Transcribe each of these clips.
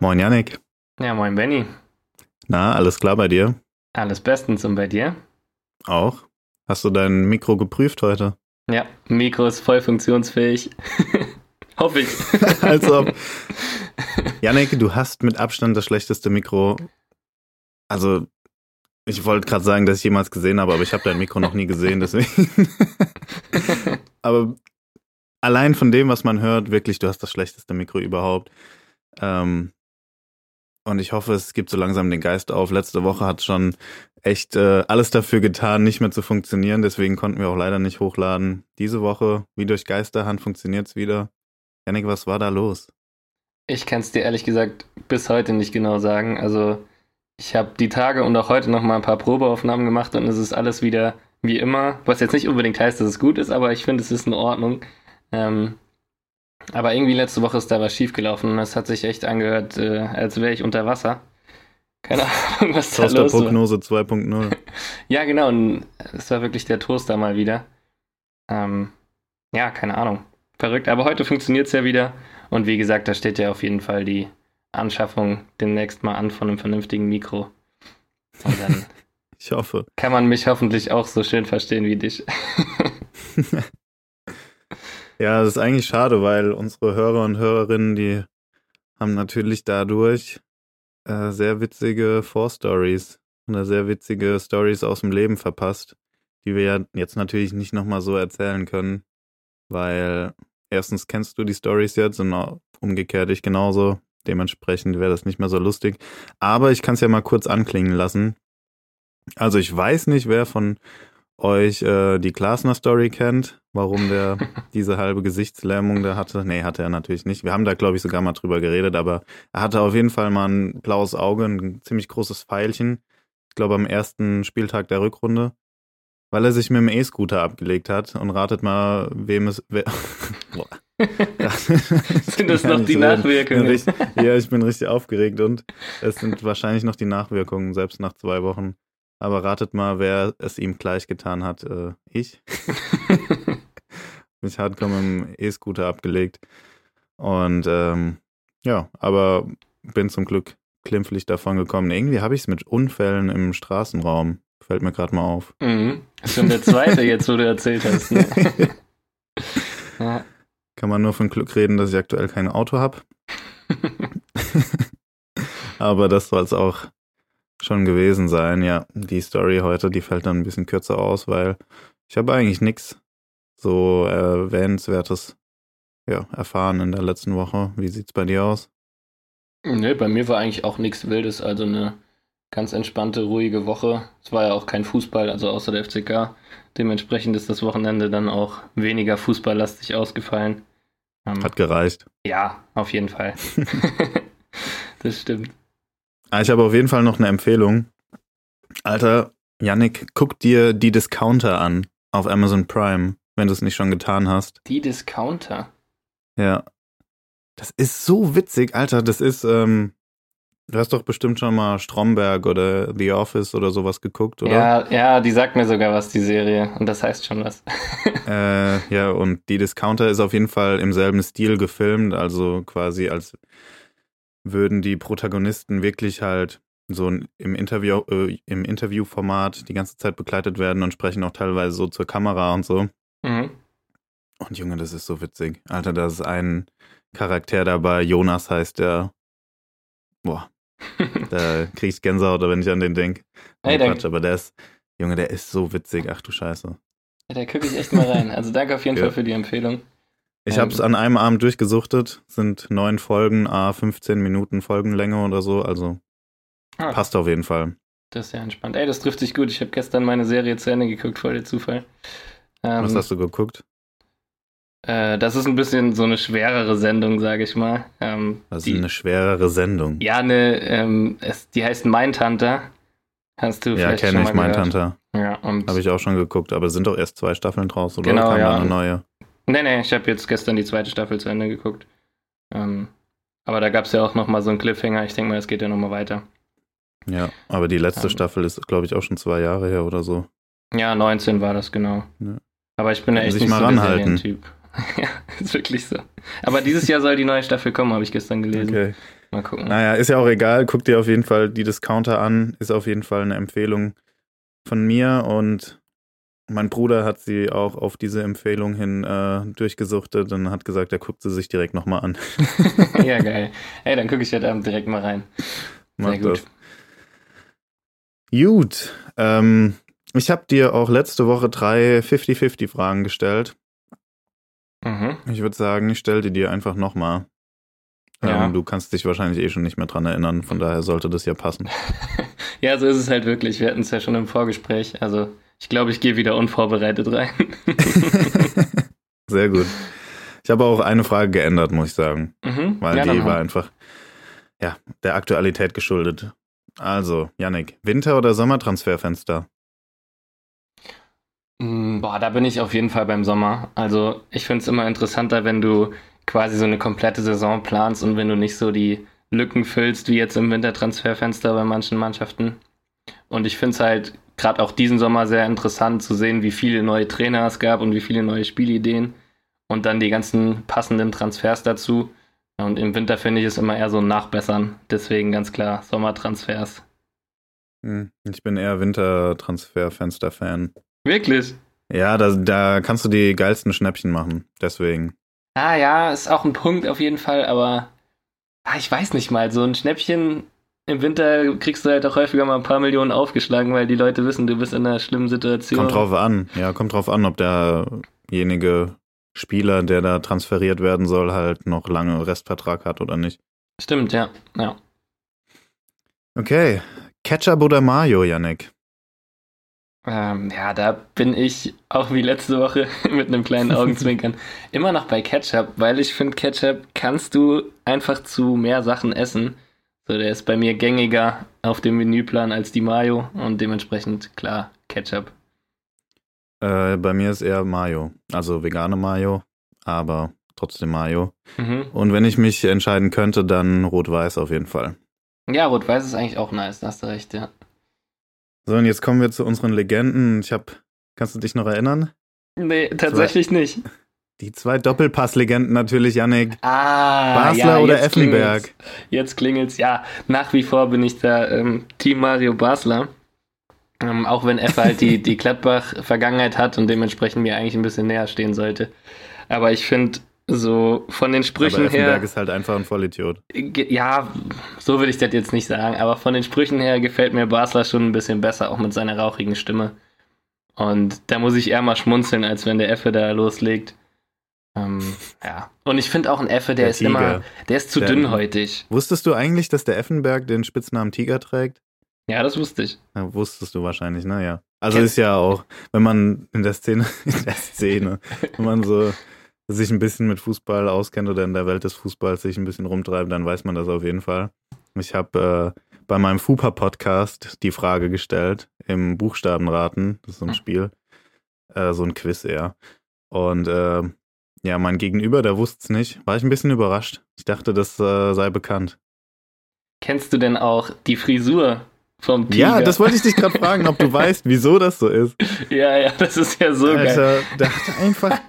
Moin Jannik. Ja, moin Benni. Na, alles klar bei dir? Alles bestens und bei dir? Auch. Hast du dein Mikro geprüft heute? Ja, Mikro ist voll funktionsfähig. Hoffe ich. Also, Jannik, du hast mit Abstand das schlechteste Mikro. Also, ich wollte gerade sagen, dass ich jemals gesehen habe, aber ich habe dein Mikro noch nie gesehen, deswegen. Aber allein von dem, was man hört, wirklich, du hast das schlechteste Mikro überhaupt. Und ich hoffe, es gibt so langsam den Geist auf. Letzte Woche hat schon echt alles dafür getan, nicht mehr zu funktionieren. Deswegen konnten wir auch leider nicht hochladen. Diese Woche, wie durch Geisterhand, funktioniert es wieder. Jannik, was war da los? Ich kann es dir ehrlich gesagt bis heute nicht genau sagen. Also ich habe die Tage und auch heute noch mal ein paar Probeaufnahmen gemacht und es ist alles wieder wie immer. Was jetzt nicht unbedingt heißt, dass es gut ist, aber ich finde, es ist in Ordnung. Aber irgendwie letzte Woche ist da was schiefgelaufen. Es hat sich echt angehört, als wäre ich unter Wasser. Keine Ahnung, was da los war. Toasterprognose 2.0. Ja, genau. Und es war wirklich der Toaster mal wieder. Ja, keine Ahnung. Verrückt. Aber heute funktioniert es ja wieder. Und wie gesagt, da steht ja auf jeden Fall die Anschaffung demnächst mal an von einem vernünftigen Mikro. Und dann ich hoffe. Kann man mich hoffentlich auch so schön verstehen wie dich. Ja, das ist eigentlich schade, weil unsere Hörer und Hörerinnen, die haben natürlich dadurch sehr witzige Vorstories oder sehr witzige Stories aus dem Leben verpasst, die wir ja jetzt natürlich nicht nochmal so erzählen können, weil erstens kennst du die Stories jetzt und umgekehrt ich genauso, dementsprechend wäre das nicht mehr so lustig, aber ich kann es ja mal kurz anklingen lassen. Also ich weiß nicht, wer von euch die Klasner-Story kennt, warum der diese halbe Gesichtslähmung da hatte. Nee, hatte er natürlich nicht. Wir haben da, glaube ich, sogar mal drüber geredet, aber er hatte auf jeden Fall mal ein blaues Auge, ein ziemlich großes Pfeilchen, ich glaube am ersten Spieltag der Rückrunde, weil er sich mit dem E-Scooter abgelegt hat und ratet mal, wem es... Sind das noch die Nachwirkungen? Ja, ich bin richtig aufgeregt und es sind wahrscheinlich noch die Nachwirkungen, selbst nach 2 Wochen. Aber ratet mal, wer es ihm gleich getan hat. Ich. Mich hardcore mit dem E-Scooter abgelegt. Und ja, aber bin zum Glück klimpflich davon gekommen. Irgendwie habe ich es mit Unfällen im Straßenraum. Fällt mir gerade mal auf. Mhm. Schon der zweite jetzt, wo du erzählt hast. Ne? Ja. Kann man nur von Glück reden, dass ich aktuell kein Auto habe. Aber das soll es auch schon gewesen sein, ja. Die Story heute, die fällt dann ein bisschen kürzer aus, weil ich habe eigentlich nichts so Erwähnenswertes erfahren in der letzten Woche. Wie sieht's bei dir aus? Nee, bei mir war eigentlich auch nichts Wildes, also eine ganz entspannte, ruhige Woche. Es war ja auch kein Fußball, also außer der FCK. Dementsprechend ist das Wochenende dann auch weniger fußballlastig ausgefallen. Hat gereicht. Ja, auf jeden Fall. Das stimmt. Ich habe auf jeden Fall noch eine Empfehlung. Alter, Jannik, guck dir die Discounter an auf Amazon Prime, wenn du es nicht schon getan hast. Die Discounter? Ja. Das ist so witzig, Alter. Das ist, du hast doch bestimmt schon mal Stromberg oder The Office oder sowas geguckt, oder? Ja, die sagt mir sogar was, die Serie. Und das heißt schon was. Ja, und die Discounter ist auf jeden Fall im selben Stil gefilmt, also quasi als würden die Protagonisten wirklich halt so im Interviewformat die ganze Zeit begleitet werden und sprechen auch teilweise so zur Kamera und so. Mhm. Und Junge, das ist so witzig. Alter, da ist ein Charakter dabei, Jonas heißt der. Boah, da krieg ich Gänsehaut, wenn ich an den denke. Hey, Quatsch, aber der ist so witzig, ach du Scheiße. Da gucke ich echt mal rein. Also danke auf jeden Fall für die Empfehlung. Ich habe es an einem Abend durchgesuchtet, sind 9 Folgen, 15 Minuten Folgenlänge oder so, also passt auf jeden Fall. Das ist ja entspannt. Ey, das trifft sich gut, ich habe gestern meine Serie zu Ende geguckt, voll der Zufall. Was hast du geguckt? Das ist ein bisschen so eine schwerere Sendung, sage ich mal. Eine schwerere Sendung? Ja, die heißt Mindhunter. Hast du vielleicht schon mal gehört? Ja, kenne ich Mindhunter. Ja, habe ich auch schon geguckt, aber sind doch erst 2 Staffeln draus, oder? Genau, da eine neue? Nee, ich habe jetzt gestern die 2. Staffel zu Ende geguckt. Aber da gab es ja auch nochmal so einen Cliffhanger. Ich denke mal, es geht ja nochmal weiter. Ja, aber die letzte Staffel ist, glaube ich, auch schon 2 Jahre her oder so. Ja, 19 war das, genau. Ja. Aber ich bin ja echt nicht so der Serientyp. Ja, ist wirklich so. Aber dieses Jahr soll die neue Staffel kommen, habe ich gestern gelesen. Okay. Mal gucken. Naja, ist ja auch egal. Guck dir auf jeden Fall die Discounter an. Ist auf jeden Fall eine Empfehlung von mir. Und mein Bruder hat sie auch auf diese Empfehlung hin durchgesuchtet und hat gesagt, er guckt sie sich direkt nochmal an. Ja, geil. Ey, dann gucke ich heute Abend direkt mal rein. Mach sehr gut. Das. Gut. Ich habe dir auch letzte Woche 3 50-50-Fragen gestellt. Mhm. Ich würde sagen, ich stelle die dir einfach nochmal. Ja. Du kannst dich wahrscheinlich schon nicht mehr dran erinnern, von daher sollte das ja passen. Ja, so ist es halt wirklich. Wir hatten es ja schon im Vorgespräch. Also ich glaube, ich gehe wieder unvorbereitet rein. Sehr gut. Ich habe auch eine Frage geändert, muss ich sagen. Mhm. Weil die war einfach der Aktualität geschuldet. Also, Yannick, Winter- oder Sommertransferfenster? Boah, da bin ich auf jeden Fall beim Sommer. Also ich finde es immer interessanter, wenn du quasi so eine komplette Saison planst und wenn du nicht so die Lücken füllst, wie jetzt im Wintertransferfenster bei manchen Mannschaften. Und ich finde es halt gerade auch diesen Sommer sehr interessant zu sehen, wie viele neue Trainer es gab und wie viele neue Spielideen und dann die ganzen passenden Transfers dazu. Und im Winter finde ich es immer eher so ein Nachbessern. Deswegen ganz klar Sommertransfers. Ich bin eher Wintertransferfenster-Fan. Wirklich? Ja, da kannst du die geilsten Schnäppchen machen, deswegen. Ah ja, ist auch ein Punkt auf jeden Fall, aber ich weiß nicht mal, so ein Schnäppchen im Winter kriegst du halt auch häufiger mal ein paar Millionen aufgeschlagen, weil die Leute wissen, du bist in einer schlimmen Situation. Kommt drauf an, ob derjenige Spieler, der da transferiert werden soll, halt noch lange Restvertrag hat oder nicht. Stimmt, ja. Okay, Ketchup oder Mayo, Yannick? Ja, da bin ich auch wie letzte Woche mit einem kleinen Augenzwinkern immer noch bei Ketchup, weil ich finde, Ketchup kannst du einfach zu mehr Sachen essen. So, der ist bei mir gängiger auf dem Menüplan als die Mayo und dementsprechend, klar, Ketchup. Bei mir ist eher Mayo, also vegane Mayo, aber trotzdem Mayo. Mhm. Und wenn ich mich entscheiden könnte, dann Rot-Weiß auf jeden Fall. Ja, Rot-Weiß ist eigentlich auch nice, da hast du recht, ja. So, und jetzt kommen wir zu unseren Legenden. Kannst du dich noch erinnern? Nee, tatsächlich nicht. Die 2 Doppelpass-Legenden natürlich, Yannick. Basler oder Effenberg? Jetzt klingelt's, ja. Nach wie vor bin ich da Team Mario Basler. Auch wenn Effe halt die Gladbach-Vergangenheit hat und dementsprechend mir eigentlich ein bisschen näher stehen sollte. Aber ich finde, so von den Sprüchen her... Aber Effenberg ist halt einfach ein Vollidiot. Ja, so würde ich das jetzt nicht sagen, aber von den Sprüchen her gefällt mir Basler schon ein bisschen besser, auch mit seiner rauchigen Stimme. Und da muss ich eher mal schmunzeln, als wenn der Effe da loslegt. Und ich finde auch ein Effe, der ist immer... Der ist zu dünnhäutig. Wusstest du eigentlich, dass der Effenberg den Spitznamen Tiger trägt? Ja, das wusste ich. Ja, wusstest du wahrscheinlich, naja. Also ist ja auch, wenn man wenn man so... sich ein bisschen mit Fußball auskennt oder in der Welt des Fußballs sich ein bisschen rumtreibt, dann weiß man das auf jeden Fall. Ich habe bei meinem FUPA-Podcast die Frage gestellt, im Buchstabenraten, das ist so ein Spiel, so ein Quiz eher. Und mein Gegenüber, der wusste es nicht, war ich ein bisschen überrascht. Ich dachte, das sei bekannt. Kennst du denn auch die Frisur vom Tiger? Ja, das wollte ich dich gerade fragen, ob du weißt, wieso das so ist. Ja, das ist ja so geil. Der hat einfach...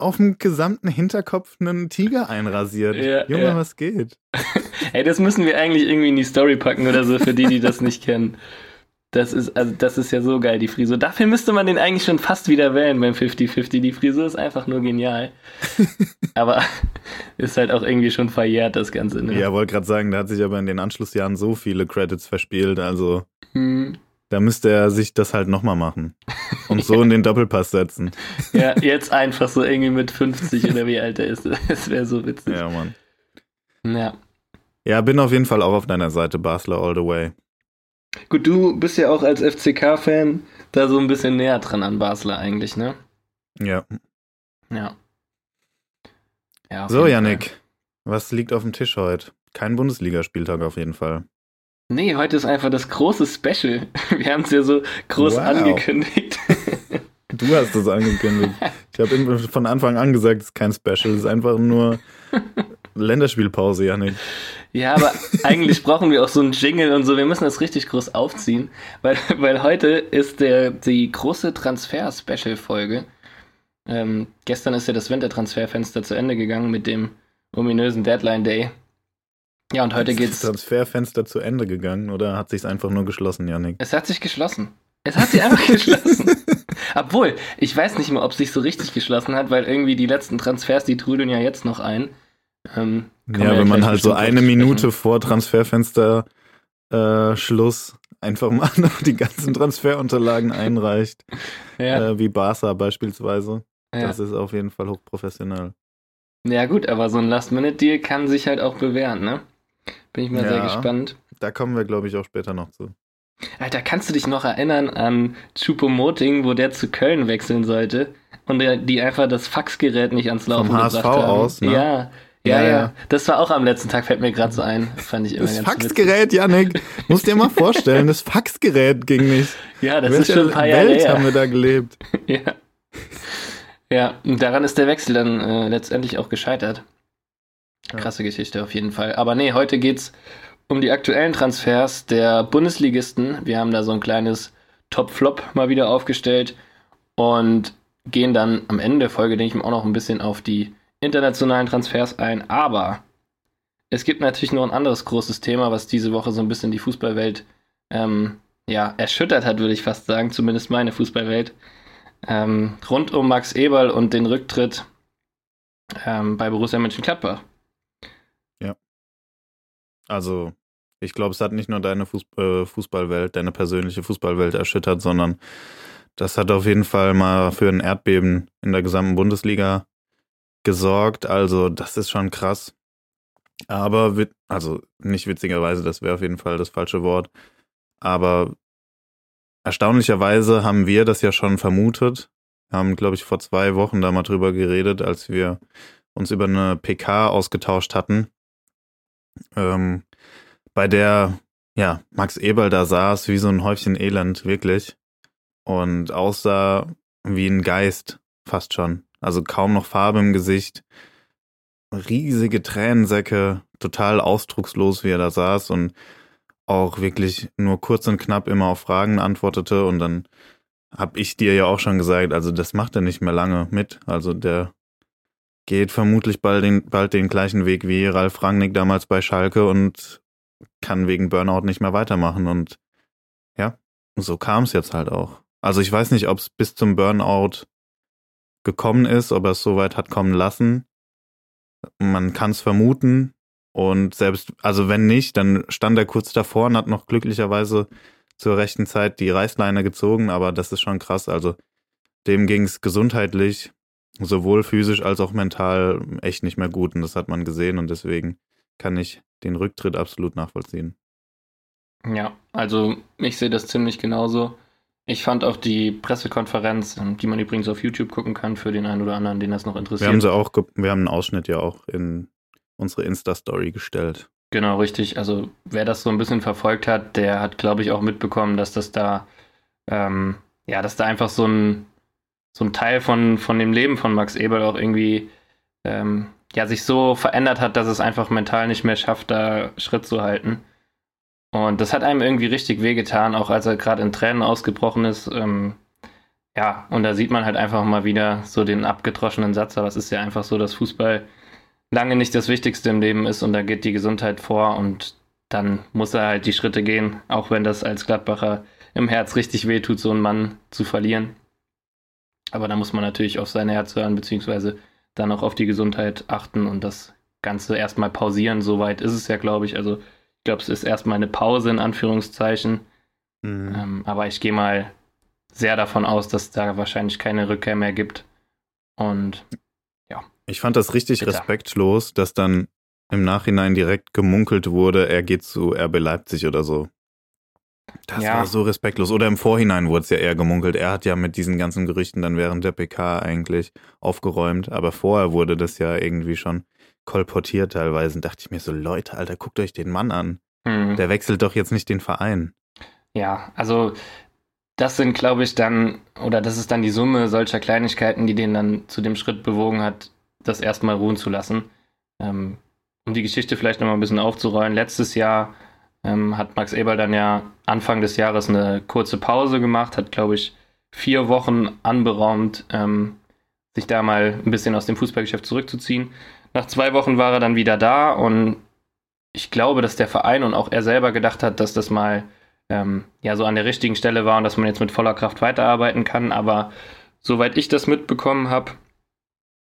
auf dem gesamten Hinterkopf einen Tiger einrasiert. Ja, Junge, was geht? Ey, das müssen wir eigentlich irgendwie in die Story packen oder so, für die das nicht kennen. Das ist ja so geil, die Frisur. Dafür müsste man den eigentlich schon fast wieder wählen beim 50-50. Die Frisur ist einfach nur genial. Aber ist halt auch irgendwie schon verjährt, das Ganze. Ne? Ja, wollte gerade sagen, da hat sich aber in den Anschlussjahren so viele Credits verspielt, also... Da müsste er sich das halt nochmal machen und so in den Doppelpass setzen. Ja, jetzt einfach so irgendwie mit 50 oder wie alt er ist. Das wäre so witzig. Ja, Mann. Ja, bin auf jeden Fall auch auf deiner Seite, Basler all the way. Gut, du bist ja auch als FCK-Fan da so ein bisschen näher dran an Basler eigentlich, ne? Ja. So, Yannick, was liegt auf dem Tisch heute? Kein Bundesligaspieltag auf jeden Fall. Nee, heute ist einfach das große Special. Wir haben es ja so groß angekündigt. Du hast es angekündigt. Ich habe von Anfang an gesagt, es ist kein Special, es ist einfach nur Länderspielpause, Yannick. Ja, aber eigentlich brauchen wir auch so einen Jingle und so. Wir müssen das richtig groß aufziehen, weil heute ist die große Transfer-Special-Folge. Gestern ist ja das Wintertransferfenster zu Ende gegangen mit dem ominösen Deadline Day. Ja, und heute geht's. Ist das Transferfenster zu Ende gegangen oder hat sich's einfach nur geschlossen, Yannick? Es hat sich geschlossen. Es hat sich einfach geschlossen. Obwohl, ich weiß nicht mehr, ob es sich so richtig geschlossen hat, weil irgendwie die letzten Transfers, die trudeln ja jetzt noch ein. Ja, wenn man halt so eine Minute vor Transferfenster Schluss einfach mal noch die ganzen Transferunterlagen einreicht. Ja. Wie Barca beispielsweise. Ja. Das ist auf jeden Fall hochprofessionell. Ja gut, aber so ein Last-Minute-Deal kann sich halt auch bewähren, ne? Bin ich mal sehr gespannt. Da kommen wir, glaube ich, auch später noch zu. Alter, kannst du dich noch erinnern an Choupo-Moting, wo der zu Köln wechseln sollte und die einfach das Faxgerät nicht ans Laufen gebracht haben? Vom HSV aus, ne? Ja. Das war auch am letzten Tag, fällt mir gerade so ein. Fand ich immer das ganz Faxgerät, Yannick, musst dir mal vorstellen, das Faxgerät ging nicht. Ja, das ist schon ein paar Jahre her. Haben wir da gelebt. Ja, und daran ist der Wechsel dann letztendlich auch gescheitert. Krasse Geschichte auf jeden Fall. Aber nee, heute geht's um die aktuellen Transfers der Bundesligisten. Wir haben da so ein kleines Top-Flop mal wieder aufgestellt und gehen dann am Ende der Folge, denke ich mir, auch noch ein bisschen auf die internationalen Transfers ein. Aber es gibt natürlich noch ein anderes großes Thema, was diese Woche so ein bisschen die Fußballwelt erschüttert hat, würde ich fast sagen. Zumindest meine Fußballwelt. Rund um Max Eberl und den Rücktritt bei Borussia Mönchengladbach. Ja. Also, ich glaube, es hat nicht nur deine Fußballwelt, deine persönliche Fußballwelt erschüttert, sondern das hat auf jeden Fall mal für ein Erdbeben in der gesamten Bundesliga gesorgt. Also, das ist schon krass. Aber, also nicht witzigerweise, das wäre auf jeden Fall das falsche Wort, aber erstaunlicherweise haben wir das ja schon vermutet. Wir haben, glaube ich, vor 2 Wochen da mal drüber geredet, als wir uns über eine PK ausgetauscht hatten, bei der Max Eberl da saß wie so ein Häufchen Elend, wirklich. Und aussah wie ein Geist, fast schon. Also kaum noch Farbe im Gesicht, riesige Tränensäcke, total ausdruckslos, wie er da saß und auch wirklich nur kurz und knapp immer auf Fragen antwortete. Und dann habe ich dir ja auch schon gesagt, also das macht er nicht mehr lange mit. Also der geht vermutlich bald den gleichen Weg wie Ralf Rangnick damals bei Schalke und kann wegen Burnout nicht mehr weitermachen. Und ja, so kam es jetzt halt auch. Also ich weiß nicht, ob es bis zum Burnout gekommen ist, ob er es so weit hat kommen lassen. Man kann es vermuten. Und selbst, also wenn nicht, dann stand er kurz davor und hat noch glücklicherweise zur rechten Zeit die Reißleine gezogen, aber das ist schon krass. Also dem ging es gesundheitlich, sowohl physisch als auch mental, echt nicht mehr gut und das hat man gesehen und deswegen kann ich den Rücktritt absolut nachvollziehen. Ja, also ich sehe das ziemlich genauso. Ich fand auch die Pressekonferenz, die man übrigens auf YouTube gucken kann, für den einen oder anderen, den das noch interessiert. Wir haben einen Ausschnitt ja auch in unsere Insta-Story gestellt. Genau, richtig. Also wer das so ein bisschen verfolgt hat, der hat, glaube ich, auch mitbekommen, dass das da einfach so ein Teil von dem Leben von Max Eberl auch irgendwie sich so verändert hat, dass es einfach mental nicht mehr schafft, da Schritt zu halten. Und das hat einem irgendwie richtig wehgetan, auch als er gerade in Tränen ausgebrochen ist. Und da sieht man halt einfach mal wieder so den abgedroschenen Satz, aber es ist ja einfach so, dass Fußball lange nicht das Wichtigste im Leben ist und da geht die Gesundheit vor und dann muss er halt die Schritte gehen, auch wenn das als Gladbacher im Herz richtig wehtut, so einen Mann zu verlieren. Aber da muss man natürlich auf sein Herz hören, beziehungsweise dann auch auf die Gesundheit achten und das Ganze erstmal pausieren. Soweit ist es ja, glaube ich. Also ich glaube, es ist erstmal eine Pause in Anführungszeichen. Mhm. Aber ich gehe mal sehr davon aus, dass da wahrscheinlich keine Rückkehr mehr gibt und ich fand das richtig respektlos, dass dann im Nachhinein direkt gemunkelt wurde, er geht zu RB Leipzig oder so. Das war so respektlos. Oder im Vorhinein wurde es ja eher gemunkelt. Er hat ja mit diesen ganzen Gerüchten dann während der PK eigentlich aufgeräumt. Aber vorher wurde das ja irgendwie schon kolportiert teilweise. Und dachte ich mir so, Leute, Alter, guckt euch den Mann an. Mhm. Der wechselt doch jetzt nicht den Verein. Ja, also das sind, glaube ich, das ist dann die Summe solcher Kleinigkeiten, die den dann zu dem Schritt bewogen hat, das erstmal ruhen zu lassen. Um die Geschichte vielleicht nochmal ein bisschen aufzurollen. Letztes Jahr hat Max Eberl dann ja Anfang des Jahres eine kurze Pause gemacht, hat, glaube ich, 4 Wochen anberaumt, sich da mal ein bisschen aus dem Fußballgeschäft zurückzuziehen. Nach 2 Wochen war er dann wieder da und ich glaube, dass der Verein und auch er selber gedacht hat, dass das mal so an der richtigen Stelle war und dass man jetzt mit voller Kraft weiterarbeiten kann. Aber soweit ich das mitbekommen habe,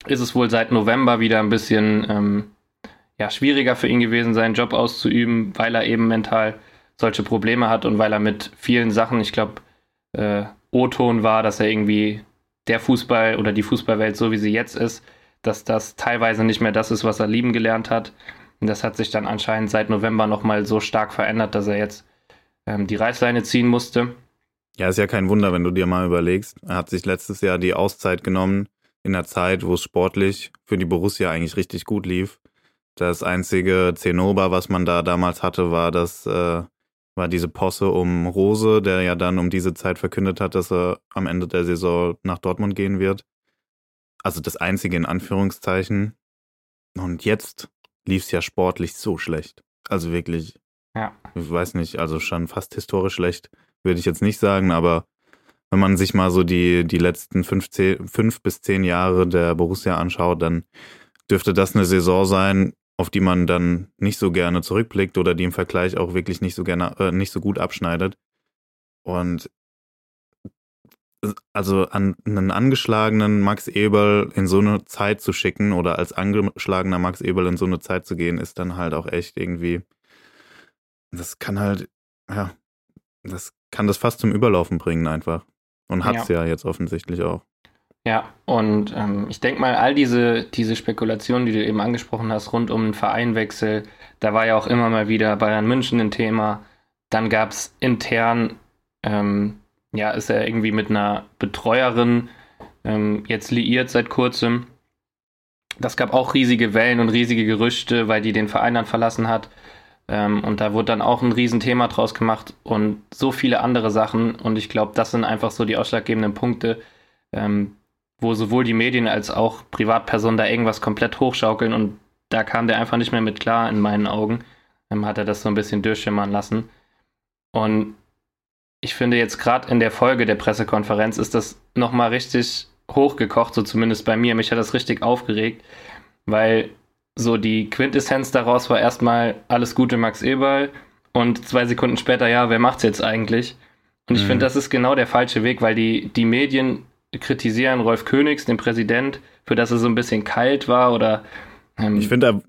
ist es wohl seit November wieder ein bisschen schwieriger für ihn gewesen, seinen Job auszuüben, weil er eben mental solche Probleme hat und weil er mit vielen Sachen, ich glaube, O-Ton war, dass er irgendwie der Fußball oder die Fußballwelt, so wie sie jetzt ist, dass das teilweise nicht mehr das ist, was er lieben gelernt hat. Und das hat sich dann anscheinend seit November nochmal so stark verändert, dass er jetzt die Reißleine ziehen musste. Ja, ist ja kein Wunder, wenn du dir mal überlegst. Er hat sich letztes Jahr die Auszeit genommen, in der Zeit, wo es sportlich für die Borussia eigentlich richtig gut lief. Das einzige Zinnober, was man da damals hatte, war diese Posse um Rose, der ja dann um diese Zeit verkündet hat, dass er am Ende der Saison nach Dortmund gehen wird. Also das einzige in Anführungszeichen. Und jetzt lief es ja sportlich so schlecht. Also wirklich, ja. Ich weiß nicht, also schon fast historisch schlecht, würde ich jetzt nicht sagen, aber wenn man sich mal so die letzten 5 bis 10 Jahre der Borussia anschaut, dann dürfte das eine Saison sein, auf die man dann nicht so gerne zurückblickt oder die im Vergleich auch wirklich nicht so gut abschneidet. Und also an einen angeschlagenen Max Eberl in so eine Zeit zu schicken oder als angeschlagener Max Eberl in so eine Zeit zu gehen, ist dann halt auch echt irgendwie, das kann das fast zum Überlaufen bringen einfach. Und hat's ja jetzt offensichtlich auch. Ja, und ich denke mal, all diese Spekulationen, die du eben angesprochen hast, rund um den Vereinwechsel, da war ja auch immer mal wieder Bayern München ein Thema. Dann gab es intern, ist er irgendwie mit einer Betreuerin jetzt liiert seit kurzem. Das gab auch riesige Wellen und riesige Gerüchte, weil die den Verein dann verlassen hat. Und da wurde dann auch ein Riesenthema draus gemacht und so viele andere Sachen. Und ich glaube, das sind einfach so die ausschlaggebenden Punkte, wo sowohl die Medien als auch Privatpersonen da irgendwas komplett hochschaukeln und da kam der einfach nicht mehr mit klar in meinen Augen. Dann hat er das so ein bisschen durchschimmern lassen. Und ich finde jetzt gerade in der Folge der Pressekonferenz ist das nochmal richtig hochgekocht, so zumindest bei mir. Mich hat das richtig aufgeregt, weil so die Quintessenz daraus war erstmal alles Gute Max Eberl und 2 Sekunden später, ja, wer macht's jetzt eigentlich? Und ich finde, das ist genau der falsche Weg, weil die Medien kritisieren Rolf Königs, den Präsident, für das er so ein bisschen kalt war oder... Ich finde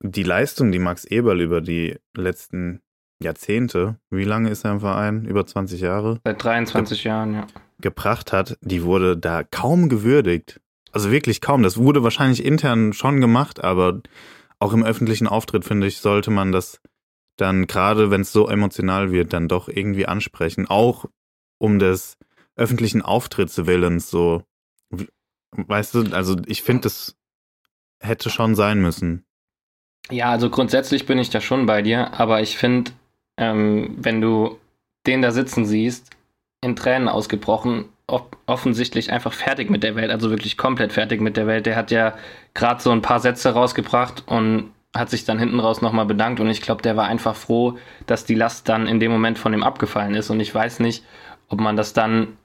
die Leistung, die Max Eberl über die letzten Jahrzehnte, wie lange ist er im Verein? Über 20 Jahre? Seit 23 Jahren, ja. Gebracht hat, die wurde da kaum gewürdigt. Also wirklich kaum. Das wurde wahrscheinlich intern schon gemacht, aber auch im öffentlichen Auftritt, finde ich, sollte man das dann, gerade wenn es so emotional wird, dann doch irgendwie ansprechen. Auch um des öffentlichen Auftrittswillens so, weißt du, also ich finde, das hätte schon sein müssen. Ja, also grundsätzlich bin ich da schon bei dir, aber ich finde, wenn du den da sitzen siehst, in Tränen ausgebrochen, offensichtlich einfach fertig mit der Welt, also wirklich komplett fertig mit der Welt, der hat ja gerade so ein paar Sätze rausgebracht und hat sich dann hinten raus nochmal bedankt und ich glaube, der war einfach froh, dass die Last dann in dem Moment von ihm abgefallen ist und ich weiß nicht, ob man das dann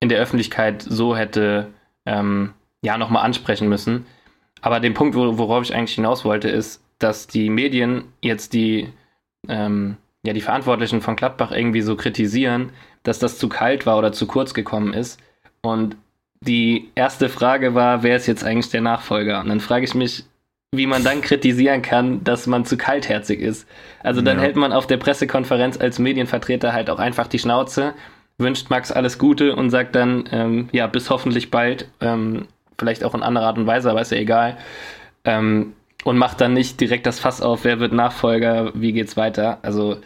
in der Öffentlichkeit so hätte nochmal ansprechen müssen. Aber den Punkt, worauf ich eigentlich hinaus wollte, ist, dass die Medien jetzt die Verantwortlichen von Gladbach irgendwie so kritisieren, dass das zu kalt war oder zu kurz gekommen ist. Und die erste Frage war, wer ist jetzt eigentlich der Nachfolger? Und dann frage ich mich, wie man dann kritisieren kann, dass man zu kaltherzig ist. Also dann hält man auf der Pressekonferenz als Medienvertreter halt auch einfach die Schnauze, wünscht Max alles Gute und sagt dann, bis hoffentlich bald, vielleicht auch in anderer Art und Weise, aber ist ja egal, und macht dann nicht direkt das Fass auf, wer wird Nachfolger, wie geht's weiter. Also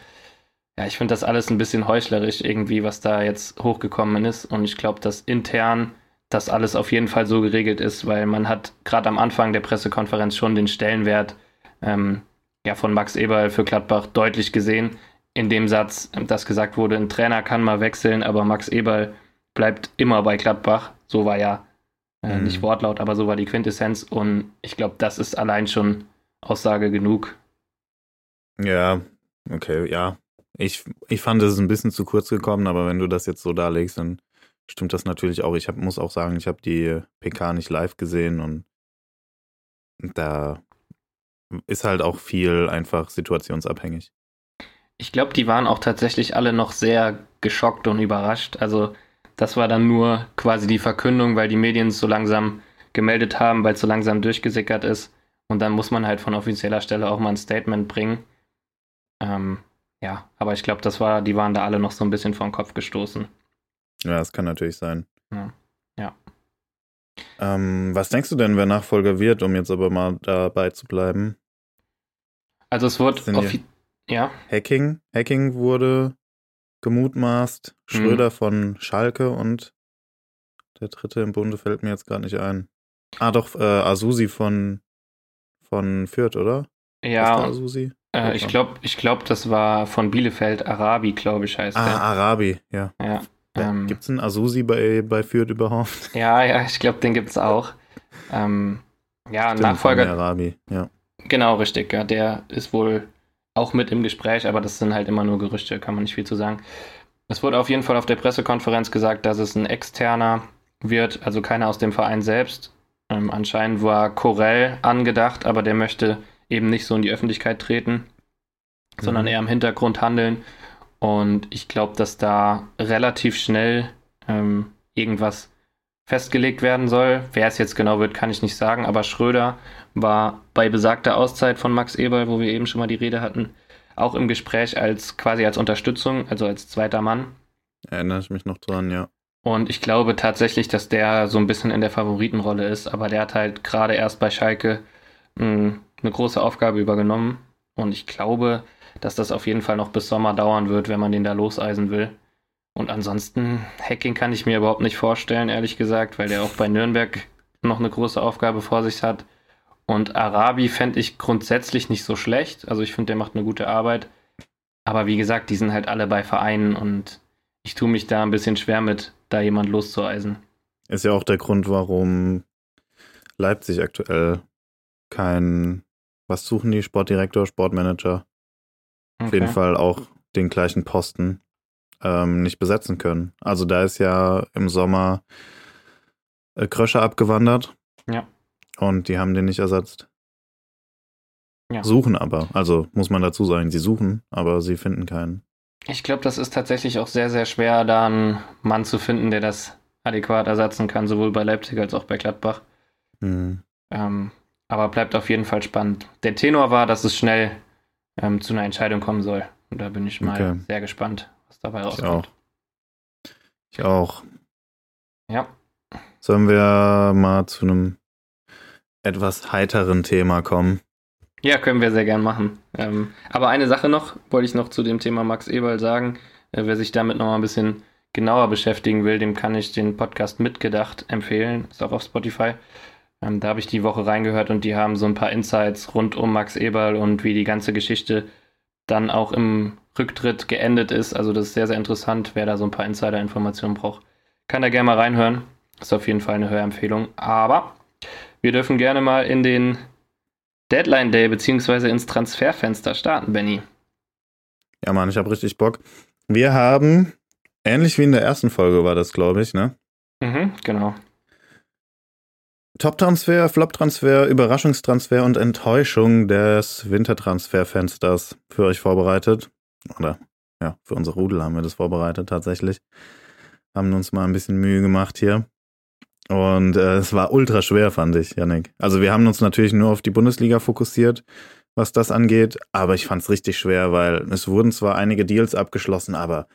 ja, ich finde das alles ein bisschen heuchlerisch irgendwie, was da jetzt hochgekommen ist und ich glaube, dass intern das alles auf jeden Fall so geregelt ist, weil man hat gerade am Anfang der Pressekonferenz schon den Stellenwert von Max Eberl für Gladbach deutlich gesehen, in dem Satz, dass gesagt wurde, ein Trainer kann mal wechseln, aber Max Eberl bleibt immer bei Gladbach. So war ja nicht wortlaut, aber so war die Quintessenz. Und ich glaube, das ist allein schon Aussage genug. Ja, okay, ja. Ich fand, es ist ein bisschen zu kurz gekommen, aber wenn du das jetzt so darlegst, dann stimmt das natürlich auch. Ich muss auch sagen, ich habe die PK nicht live gesehen und da ist halt auch viel einfach situationsabhängig. Ich glaube, die waren auch tatsächlich alle noch sehr geschockt und überrascht. Also das war dann nur quasi die Verkündung, weil die Medien es so langsam gemeldet haben, weil es so langsam durchgesickert ist. Und dann muss man halt von offizieller Stelle auch mal ein Statement bringen. Ja, aber ich glaube, die waren da alle noch so ein bisschen vor den Kopf gestoßen. Ja, das kann natürlich sein. Ja. Was denkst du denn, wer Nachfolger wird, um jetzt aber mal dabei zu bleiben? Also es wird Hacking wurde gemutmaßt, Schröder von Schalke und der dritte im Bunde fällt mir jetzt gerade nicht ein. Ah doch, Asusi von Fürth, oder? Ja. Ist da Asusi? Ich glaube, das war von Bielefeld, Arabi, glaube ich, heißt der. Arabi, ja. Gibt es einen Asusi bei Fürth überhaupt? Ja, ich glaube, den gibt es auch. Stimmt, Nachfolger. Arabi, ja. Genau, richtig. Ja, der ist wohl auch mit im Gespräch, aber das sind halt immer nur Gerüchte, kann man nicht viel zu sagen. Es wurde auf jeden Fall auf der Pressekonferenz gesagt, dass es ein Externer wird, also keiner aus dem Verein selbst. Anscheinend war Corell angedacht, aber der möchte eben nicht so in die Öffentlichkeit treten, sondern eher im Hintergrund handeln. Und ich glaube, dass da relativ schnell irgendwas festgelegt werden soll. Wer es jetzt genau wird, kann ich nicht sagen. Aber Schröder war bei besagter Auszeit von Max Eberl, wo wir eben schon mal die Rede hatten, auch im Gespräch als Unterstützung, also als zweiter Mann. Erinnere ich mich noch dran, ja. Und ich glaube tatsächlich, dass der so ein bisschen in der Favoritenrolle ist. Aber der hat halt gerade erst bei Schalke eine große Aufgabe übernommen. Und ich glaube, dass das auf jeden Fall noch bis Sommer dauern wird, wenn man den da loseisen will. Und ansonsten, Hacking kann ich mir überhaupt nicht vorstellen, ehrlich gesagt, weil der auch bei Nürnberg noch eine große Aufgabe vor sich hat. Und Arabi fände ich grundsätzlich nicht so schlecht. Also ich finde, der macht eine gute Arbeit. Aber wie gesagt, die sind halt alle bei Vereinen und ich tue mich da ein bisschen schwer mit, da jemand loszueisen. Ist ja auch der Grund, warum Leipzig aktuell was suchen die? Sportdirektor, Sportmanager? Okay. Auf jeden Fall auch den gleichen Posten nicht besetzen können. Also da ist ja im Sommer Kröscher abgewandert. Ja. Und die haben den nicht ersetzt. Ja. Suchen aber. Also muss man dazu sagen, sie suchen, aber sie finden keinen. Ich glaube, das ist tatsächlich auch sehr, sehr schwer, da einen Mann zu finden, der das adäquat ersetzen kann, sowohl bei Leipzig als auch bei Gladbach. Aber bleibt auf jeden Fall spannend. Der Tenor war, dass es schnell zu einer Entscheidung kommen soll. Und da bin ich mal sehr gespannt, was dabei rauskommt. Ich auch. Ja. Sollen wir mal zu einem etwas heiteren Thema kommen? Ja, können wir sehr gern machen. Aber eine Sache noch, wollte ich noch zu dem Thema Max Eberl sagen. Wer sich damit nochmal ein bisschen genauer beschäftigen will, dem kann ich den Podcast Mitgedacht empfehlen. Ist auch auf Spotify. Da habe ich die Woche reingehört und die haben so ein paar Insights rund um Max Eberl und wie die ganze Geschichte dann auch im Rücktritt geendet ist. Also das ist sehr, sehr interessant. Wer da so ein paar Insider-Informationen braucht, kann da gerne mal reinhören. Ist auf jeden Fall eine Hörempfehlung. Aber wir dürfen gerne mal in den Deadline Day bzw. ins Transferfenster starten, Benny. Ja, Mann, ich habe richtig Bock. Wir haben, ähnlich wie in der ersten Folge war das, glaube ich, ne? Mhm, genau. Top-Transfer, Flop-Transfer, Überraschungstransfer und Enttäuschung des Wintertransferfensters für euch vorbereitet. Oder ja, für unsere Rudel haben wir das vorbereitet tatsächlich. Haben uns mal ein bisschen Mühe gemacht hier. Und es war ultra schwer, fand ich, Yannick. Also wir haben uns natürlich nur auf die Bundesliga fokussiert, was das angeht. Aber ich fand es richtig schwer, weil es wurden zwar einige Deals abgeschlossen, aber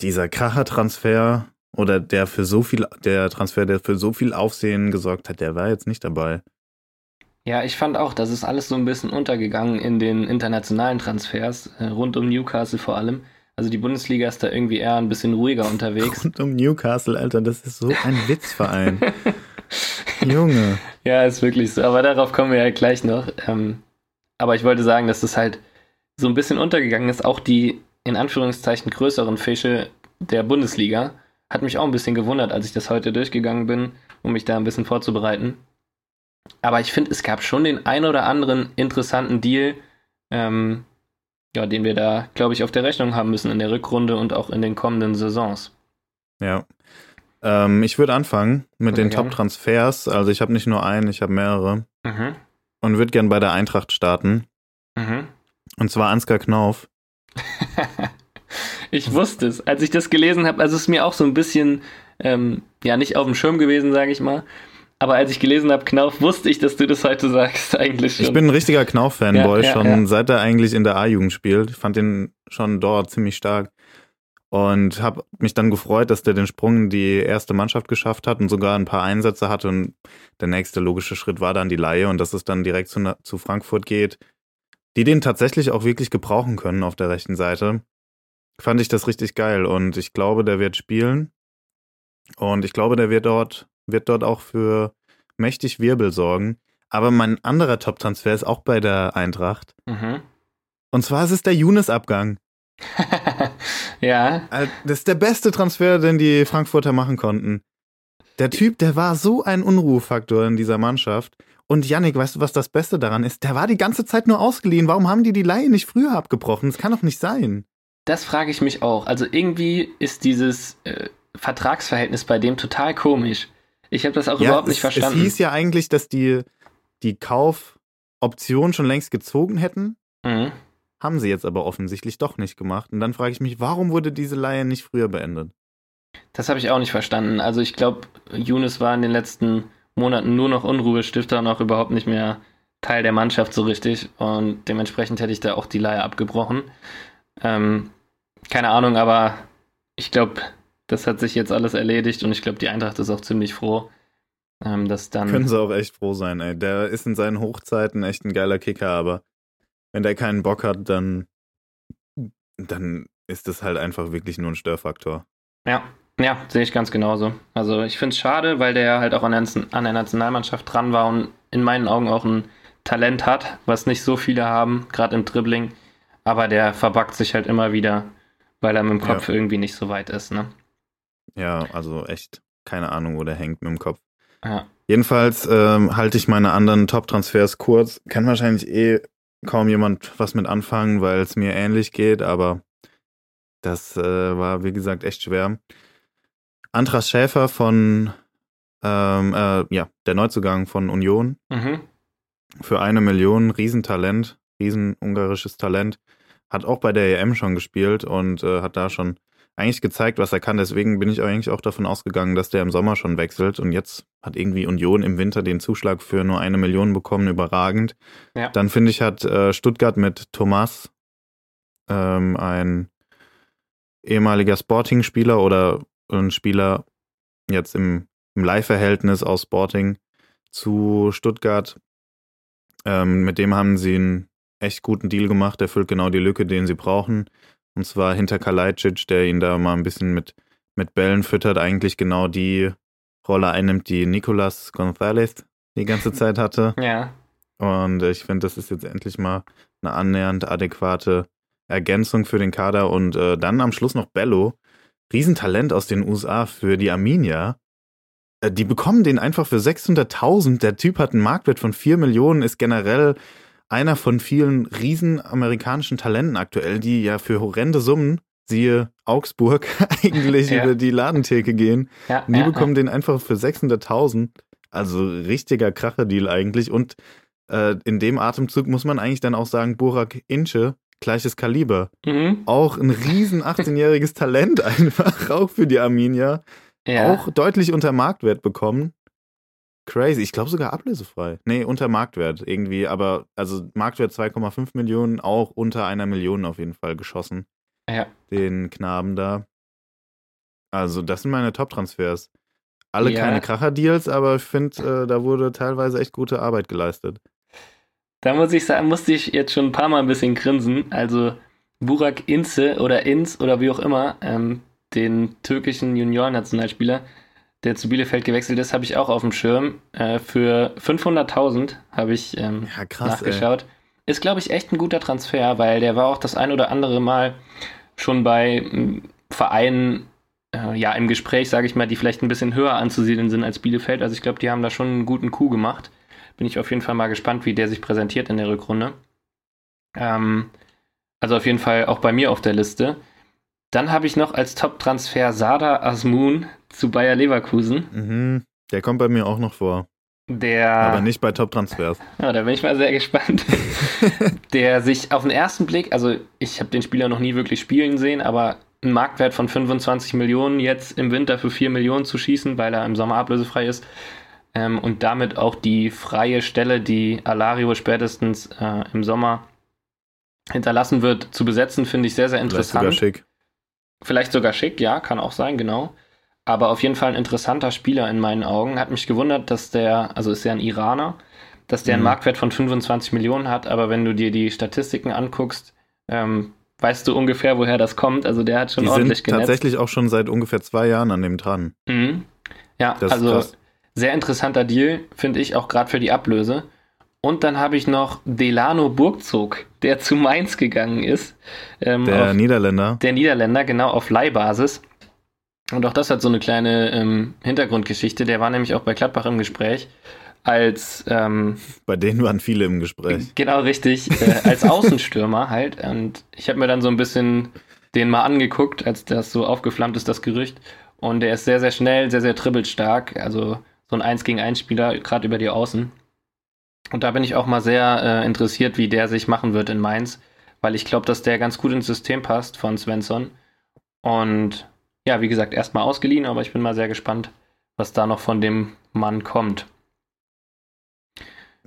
dieser Kracher-Transfer... Oder der für so viel Aufsehen gesorgt hat, der war jetzt nicht dabei. Ja, ich fand auch, das ist alles so ein bisschen untergegangen in den internationalen Transfers, rund um Newcastle vor allem. Also die Bundesliga ist da irgendwie eher ein bisschen ruhiger unterwegs. Rund um Newcastle, Alter, das ist so ein Witzverein. Junge. Ja, ist wirklich so, aber darauf kommen wir ja gleich noch. Aber ich wollte sagen, dass das halt so ein bisschen untergegangen ist, auch die in Anführungszeichen größeren Fische der Bundesliga. Hat mich auch ein bisschen gewundert, als ich das heute durchgegangen bin, um mich da ein bisschen vorzubereiten. Aber ich finde, es gab schon den ein oder anderen interessanten Deal, den wir da, glaube ich, auf der Rechnung haben müssen in der Rückrunde und auch in den kommenden Saisons. Ja, Ich würde anfangen mit den Top-Transfers. Also ich habe nicht nur einen, ich habe mehrere. Mhm. Und würde gern bei der Eintracht starten. Mhm. Und zwar Ansgar Knauf. Ich wusste es. Als ich das gelesen habe, also es ist mir auch so ein bisschen, nicht auf dem Schirm gewesen, sage ich mal. Aber als ich gelesen habe, Knauf, wusste ich, dass du das heute sagst, eigentlich schon. Ich bin ein richtiger Knauf-Fanboy, seit er eigentlich in der A-Jugend spielt. Ich fand den schon dort ziemlich stark. Und habe mich dann gefreut, dass der den Sprung in die erste Mannschaft geschafft hat und sogar ein paar Einsätze hatte. Und der nächste logische Schritt war dann die Leihe und dass es dann direkt zu Frankfurt geht, die den tatsächlich auch wirklich gebrauchen können auf der rechten Seite. Fand ich das richtig geil und ich glaube, der wird spielen. Und ich glaube, der wird dort auch für mächtig Wirbel sorgen. Aber mein anderer Top-Transfer ist auch bei der Eintracht. Mhm. Und zwar ist es der Younes-Abgang. Ja. Das ist der beste Transfer, den die Frankfurter machen konnten. Der Typ, der war so ein Unruhefaktor in dieser Mannschaft. Und Yannick, weißt du, was das Beste daran ist? Der war die ganze Zeit nur ausgeliehen. Warum haben die Leihe nicht früher abgebrochen? Das kann doch nicht sein. Das frage ich mich auch. Also irgendwie ist dieses Vertragsverhältnis bei dem total komisch. Ich habe das auch überhaupt nicht verstanden. Es hieß ja eigentlich, dass die Kaufoption schon längst gezogen hätten. Mhm. Haben sie jetzt aber offensichtlich doch nicht gemacht. Und dann frage ich mich, warum wurde diese Leihe nicht früher beendet? Das habe ich auch nicht verstanden. Also ich glaube, Younes war in den letzten Monaten nur noch Unruhestifter und auch überhaupt nicht mehr Teil der Mannschaft so richtig. Und dementsprechend hätte ich da auch die Leihe abgebrochen. Keine Ahnung, aber ich glaube, das hat sich jetzt alles erledigt. Und ich glaube, die Eintracht ist auch ziemlich froh, dass dann... Können sie auch echt froh sein, ey. Der ist in seinen Hochzeiten echt ein geiler Kicker, aber... Wenn der keinen Bock hat, dann ist das halt einfach wirklich nur ein Störfaktor. Ja, sehe ich ganz genauso. Also ich finde es schade, weil der halt auch an der Nationalmannschaft dran war und in meinen Augen auch ein Talent hat, was nicht so viele haben, gerade im Dribbling. Aber der verbackt sich halt immer wieder, weil er mit dem Kopf irgendwie nicht so weit ist, ne? Ja, also echt keine Ahnung, wo der hängt mit dem Kopf. Ja. Jedenfalls halte ich meine anderen Top-Transfers kurz. Kann wahrscheinlich kaum jemand was mit anfangen, weil es mir ähnlich geht, aber das war, wie gesagt, echt schwer. Andras Schäfer von der Neuzugang von Union für 1 Million, Riesentalent, riesenungarisches Talent, hat auch bei der EM schon gespielt und hat da schon eigentlich gezeigt, was er kann, deswegen bin ich eigentlich auch davon ausgegangen, dass der im Sommer schon wechselt und jetzt hat irgendwie Union im Winter den Zuschlag für nur 1 Million bekommen, überragend. Ja. Dann finde ich, hat Stuttgart mit Thomas, ein ehemaliger Sporting-Spieler oder ein Spieler jetzt im Leihverhältnis aus Sporting zu Stuttgart, mit dem haben sie einen echt guten Deal gemacht, der füllt genau die Lücke, den sie brauchen. Und zwar hinter Kalajdzic, der ihn da mal ein bisschen mit Bällen füttert, eigentlich genau die Rolle einnimmt, die Nicolas González die ganze Zeit hatte. Ja. Und ich finde, das ist jetzt endlich mal eine annähernd adäquate Ergänzung für den Kader. Und dann am Schluss noch Bello, Riesentalent aus den USA für die Arminia. Die bekommen den einfach für 600.000. Der Typ hat einen Marktwert von 4 Millionen, ist generell... einer von vielen riesen amerikanischen Talenten aktuell, die ja für horrende Summen, siehe Augsburg, eigentlich über die Ladentheke gehen. Ja, die bekommen den einfach für 600.000. Also richtiger Kracher-Deal eigentlich. Und in dem Atemzug muss man eigentlich dann auch sagen, Burak İnce, gleiches Kaliber. Mhm. Auch ein riesen 18-jähriges Talent einfach, auch für die Arminia. Ja. Auch deutlich unter Marktwert bekommen. Crazy. Ich glaube sogar ablösefrei. Nee, unter Marktwert irgendwie. Aber also Marktwert 2,5 Millionen, auch unter 1 Million auf jeden Fall geschossen. Ja. Den Knaben da. Also das sind meine Top-Transfers. Alle keine Kracher-Deals, aber ich finde, da wurde teilweise echt gute Arbeit geleistet. Da muss ich sagen, musste ich jetzt schon ein paar Mal ein bisschen grinsen. Also Burak İnce oder Inz oder wie auch immer, den türkischen Juniorennationalspieler, der zu Bielefeld gewechselt ist, habe ich auch auf dem Schirm. Für 500.000 habe ich krass, nachgeschaut. Ey. Ist, glaube ich, echt ein guter Transfer, weil der war auch das ein oder andere Mal schon bei Vereinen im Gespräch, sage ich mal, die vielleicht ein bisschen höher anzusiedeln sind als Bielefeld. Also ich glaube, die haben da schon einen guten Coup gemacht. Bin ich auf jeden Fall mal gespannt, wie der sich präsentiert in der Rückrunde. Also auf jeden Fall auch bei mir auf der Liste. Dann habe ich noch als Top-Transfer Sardar Azmoun, zu Bayer Leverkusen. Mhm. Der kommt bei mir auch noch vor. Aber nicht bei Top-Transfers. Ja, da bin ich mal sehr gespannt. Der sich auf den ersten Blick, also ich habe den Spieler noch nie wirklich spielen sehen, aber einen Marktwert von 25 Millionen jetzt im Winter für 4 Millionen zu schießen, weil er im Sommer ablösefrei ist. Und damit auch die freie Stelle, die Alario spätestens im Sommer hinterlassen wird, zu besetzen, finde ich sehr, sehr interessant. Vielleicht sogar schick, ja, kann auch sein, genau. Aber auf jeden Fall ein interessanter Spieler in meinen Augen. Hat mich gewundert, dass der, also ist ja ein Iraner, dass der einen Marktwert von 25 Millionen hat, aber wenn du dir die Statistiken anguckst, weißt du ungefähr, woher das kommt. Also der hat schon ordentlich genetzt. Die sind tatsächlich auch schon seit ungefähr 2 Jahren an dem dran. Mhm. Ja, also sehr interessanter Deal, finde ich, auch gerade für die Ablöse. Und dann habe ich noch Delano Burgzog, der zu Mainz gegangen ist. Der Niederländer. Der Niederländer, genau, auf Leihbasis. Und auch das hat so eine kleine Hintergrundgeschichte. Der war nämlich auch bei Gladbach im Gespräch. Bei denen waren viele im Gespräch. Genau, richtig. Als Außenstürmer halt. Und ich habe mir dann so ein bisschen den mal angeguckt, als das so aufgeflammt ist, das Gerücht. Und der ist sehr, sehr schnell, sehr, sehr dribbelstark. Also so ein 1-gegen-1-Spieler, gerade über die Außen. Und da bin ich auch mal sehr interessiert, wie der sich machen wird in Mainz. Weil ich glaube, dass der ganz gut ins System passt von Svensson. Und ja, wie gesagt, erstmal ausgeliehen, aber ich bin mal sehr gespannt, was da noch von dem Mann kommt.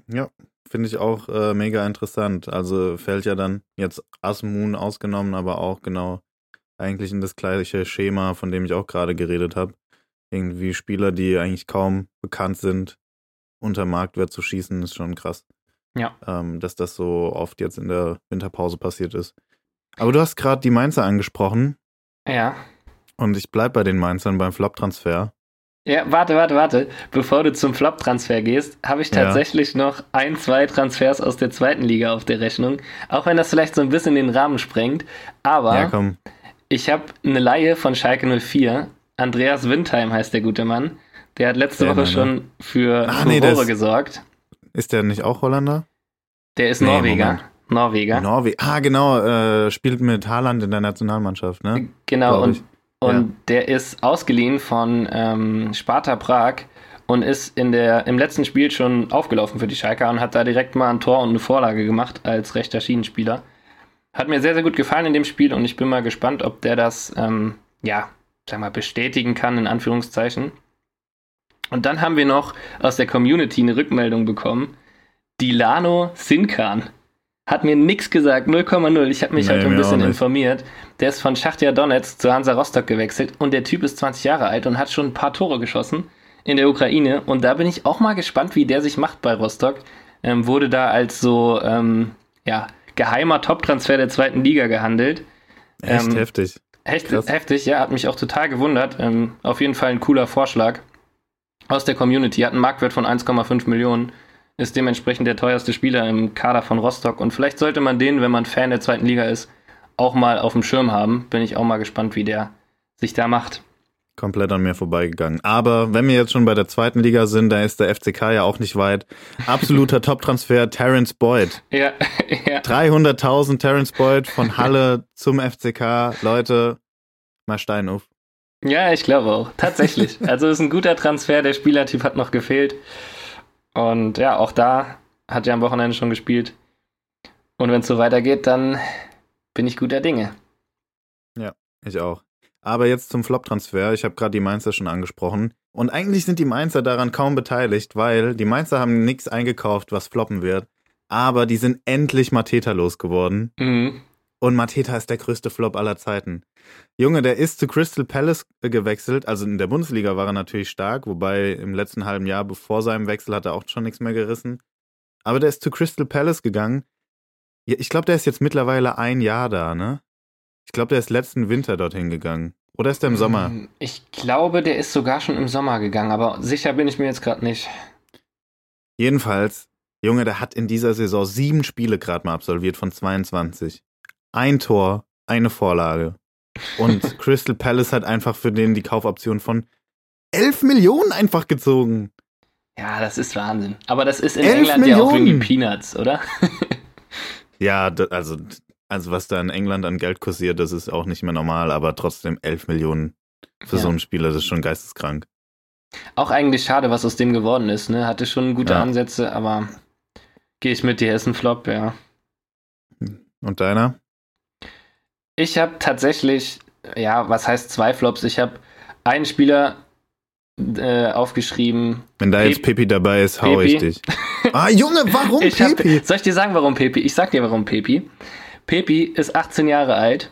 Ja, finde ich auch mega interessant. Also fällt ja dann jetzt Azmoun ausgenommen, aber auch genau eigentlich in das gleiche Schema, von dem ich auch gerade geredet habe. Irgendwie Spieler, die eigentlich kaum bekannt sind, unter Marktwert zu schießen, ist schon krass. Ja. Dass das so oft jetzt in der Winterpause passiert ist. Aber du hast gerade die Mainzer angesprochen. Ja. Und ich bleib bei den Mainzern beim Flop-Transfer. Ja, warte. Bevor du zum Flop-Transfer gehst, habe ich tatsächlich noch 1-2 Transfers aus der zweiten Liga auf der Rechnung. Auch wenn das vielleicht so ein bisschen den Rahmen sprengt. Aber ich habe eine Leihe von Schalke 04. Andreas Windheim heißt der gute Mann. Der hat letzte Woche schon für Furore gesorgt. Ist der nicht auch Holländer? Der ist Norweger. Moment. Norweger. Ah, genau. Spielt mit Haaland in der Nationalmannschaft, ne? Genau, und der ist ausgeliehen von Sparta Prag und ist im letzten Spiel schon aufgelaufen für die Schalker und hat da direkt mal ein Tor und eine Vorlage gemacht als rechter Schienenspieler. Hat mir sehr, sehr gut gefallen in dem Spiel und ich bin mal gespannt, ob der das, bestätigen kann, in Anführungszeichen. Und dann haben wir noch aus der Community eine Rückmeldung bekommen. Dilano Sinkan. Hat mir nichts gesagt, 0,0. Ich habe mich heute ein bisschen informiert. Der ist von Schachtar Donetsk zu Hansa Rostock gewechselt und der Typ ist 20 Jahre alt und hat schon ein paar Tore geschossen in der Ukraine. Und da bin ich auch mal gespannt, wie der sich macht bei Rostock. Wurde da als so geheimer Top-Transfer der zweiten Liga gehandelt. Echt heftig. Heftig, ja, hat mich auch total gewundert. Auf jeden Fall ein cooler Vorschlag aus der Community. Hat einen Marktwert von 1,5 Millionen. Ist dementsprechend der teuerste Spieler im Kader von Rostock. Und vielleicht sollte man den, wenn man Fan der zweiten Liga ist, auch mal auf dem Schirm haben. Bin ich auch mal gespannt, wie der sich da macht. Komplett an mir vorbeigegangen. Aber wenn wir jetzt schon bei der zweiten Liga sind, da ist der FCK ja auch nicht weit. Absoluter Top-Transfer, Terence Boyd. Ja. 300.000 Terence Boyd von Halle zum FCK. Leute, mal Stein auf. Ja, ich glaube auch. Tatsächlich. Also ist ein guter Transfer. Der Spielertyp hat noch gefehlt. Und ja, auch da hat er am Wochenende schon gespielt. Und wenn es so weitergeht, dann bin ich guter Dinge. Ja, ich auch. Aber jetzt zum Flop-Transfer. Ich habe gerade die Mainzer schon angesprochen. Und eigentlich sind die Mainzer daran kaum beteiligt, weil die Mainzer haben nichts eingekauft, was floppen wird. Aber die sind endlich Mateta losgeworden. Mhm. Und Mateta ist der größte Flop aller Zeiten. Junge, der ist zu Crystal Palace gewechselt. Also in der Bundesliga war er natürlich stark, wobei im letzten halben Jahr bevor seinem Wechsel hat er auch schon nichts mehr gerissen. Aber der ist zu Crystal Palace gegangen. Ich glaube, der ist jetzt mittlerweile ein Jahr da, ne? Ich glaube, der ist letzten Winter dorthin gegangen. Oder ist der im Sommer? Ich glaube, der ist sogar schon im Sommer gegangen, aber sicher bin ich mir jetzt gerade nicht. Jedenfalls, Junge, der hat in dieser Saison 7 Spiele gerade mal absolviert von 22. 1 Tor, 1 Vorlage. Und Crystal Palace hat einfach für den die Kaufoption von 11 Millionen einfach gezogen. Ja, das ist Wahnsinn. Aber das ist in England Millionen. Ja auch irgendwie Peanuts, oder? Ja, also was da in England an Geld kursiert, das ist auch nicht mehr normal, aber trotzdem 11 Millionen für so einen Spieler. Das ist schon geisteskrank. Auch eigentlich schade, was aus dem geworden ist, ne? Hatte schon gute Ansätze, aber gehe ich mit, dir ist ein Flop, ja. Und deiner? Ich habe tatsächlich, was heißt 2 Flops? Ich habe einen Spieler aufgeschrieben. Wenn da jetzt Pepi dabei ist, hau ich dich. Ah, Junge, warum Pepi? Soll ich dir sagen, warum Pepi? Ich sag dir, warum Pepi. Pepi ist 18 Jahre alt.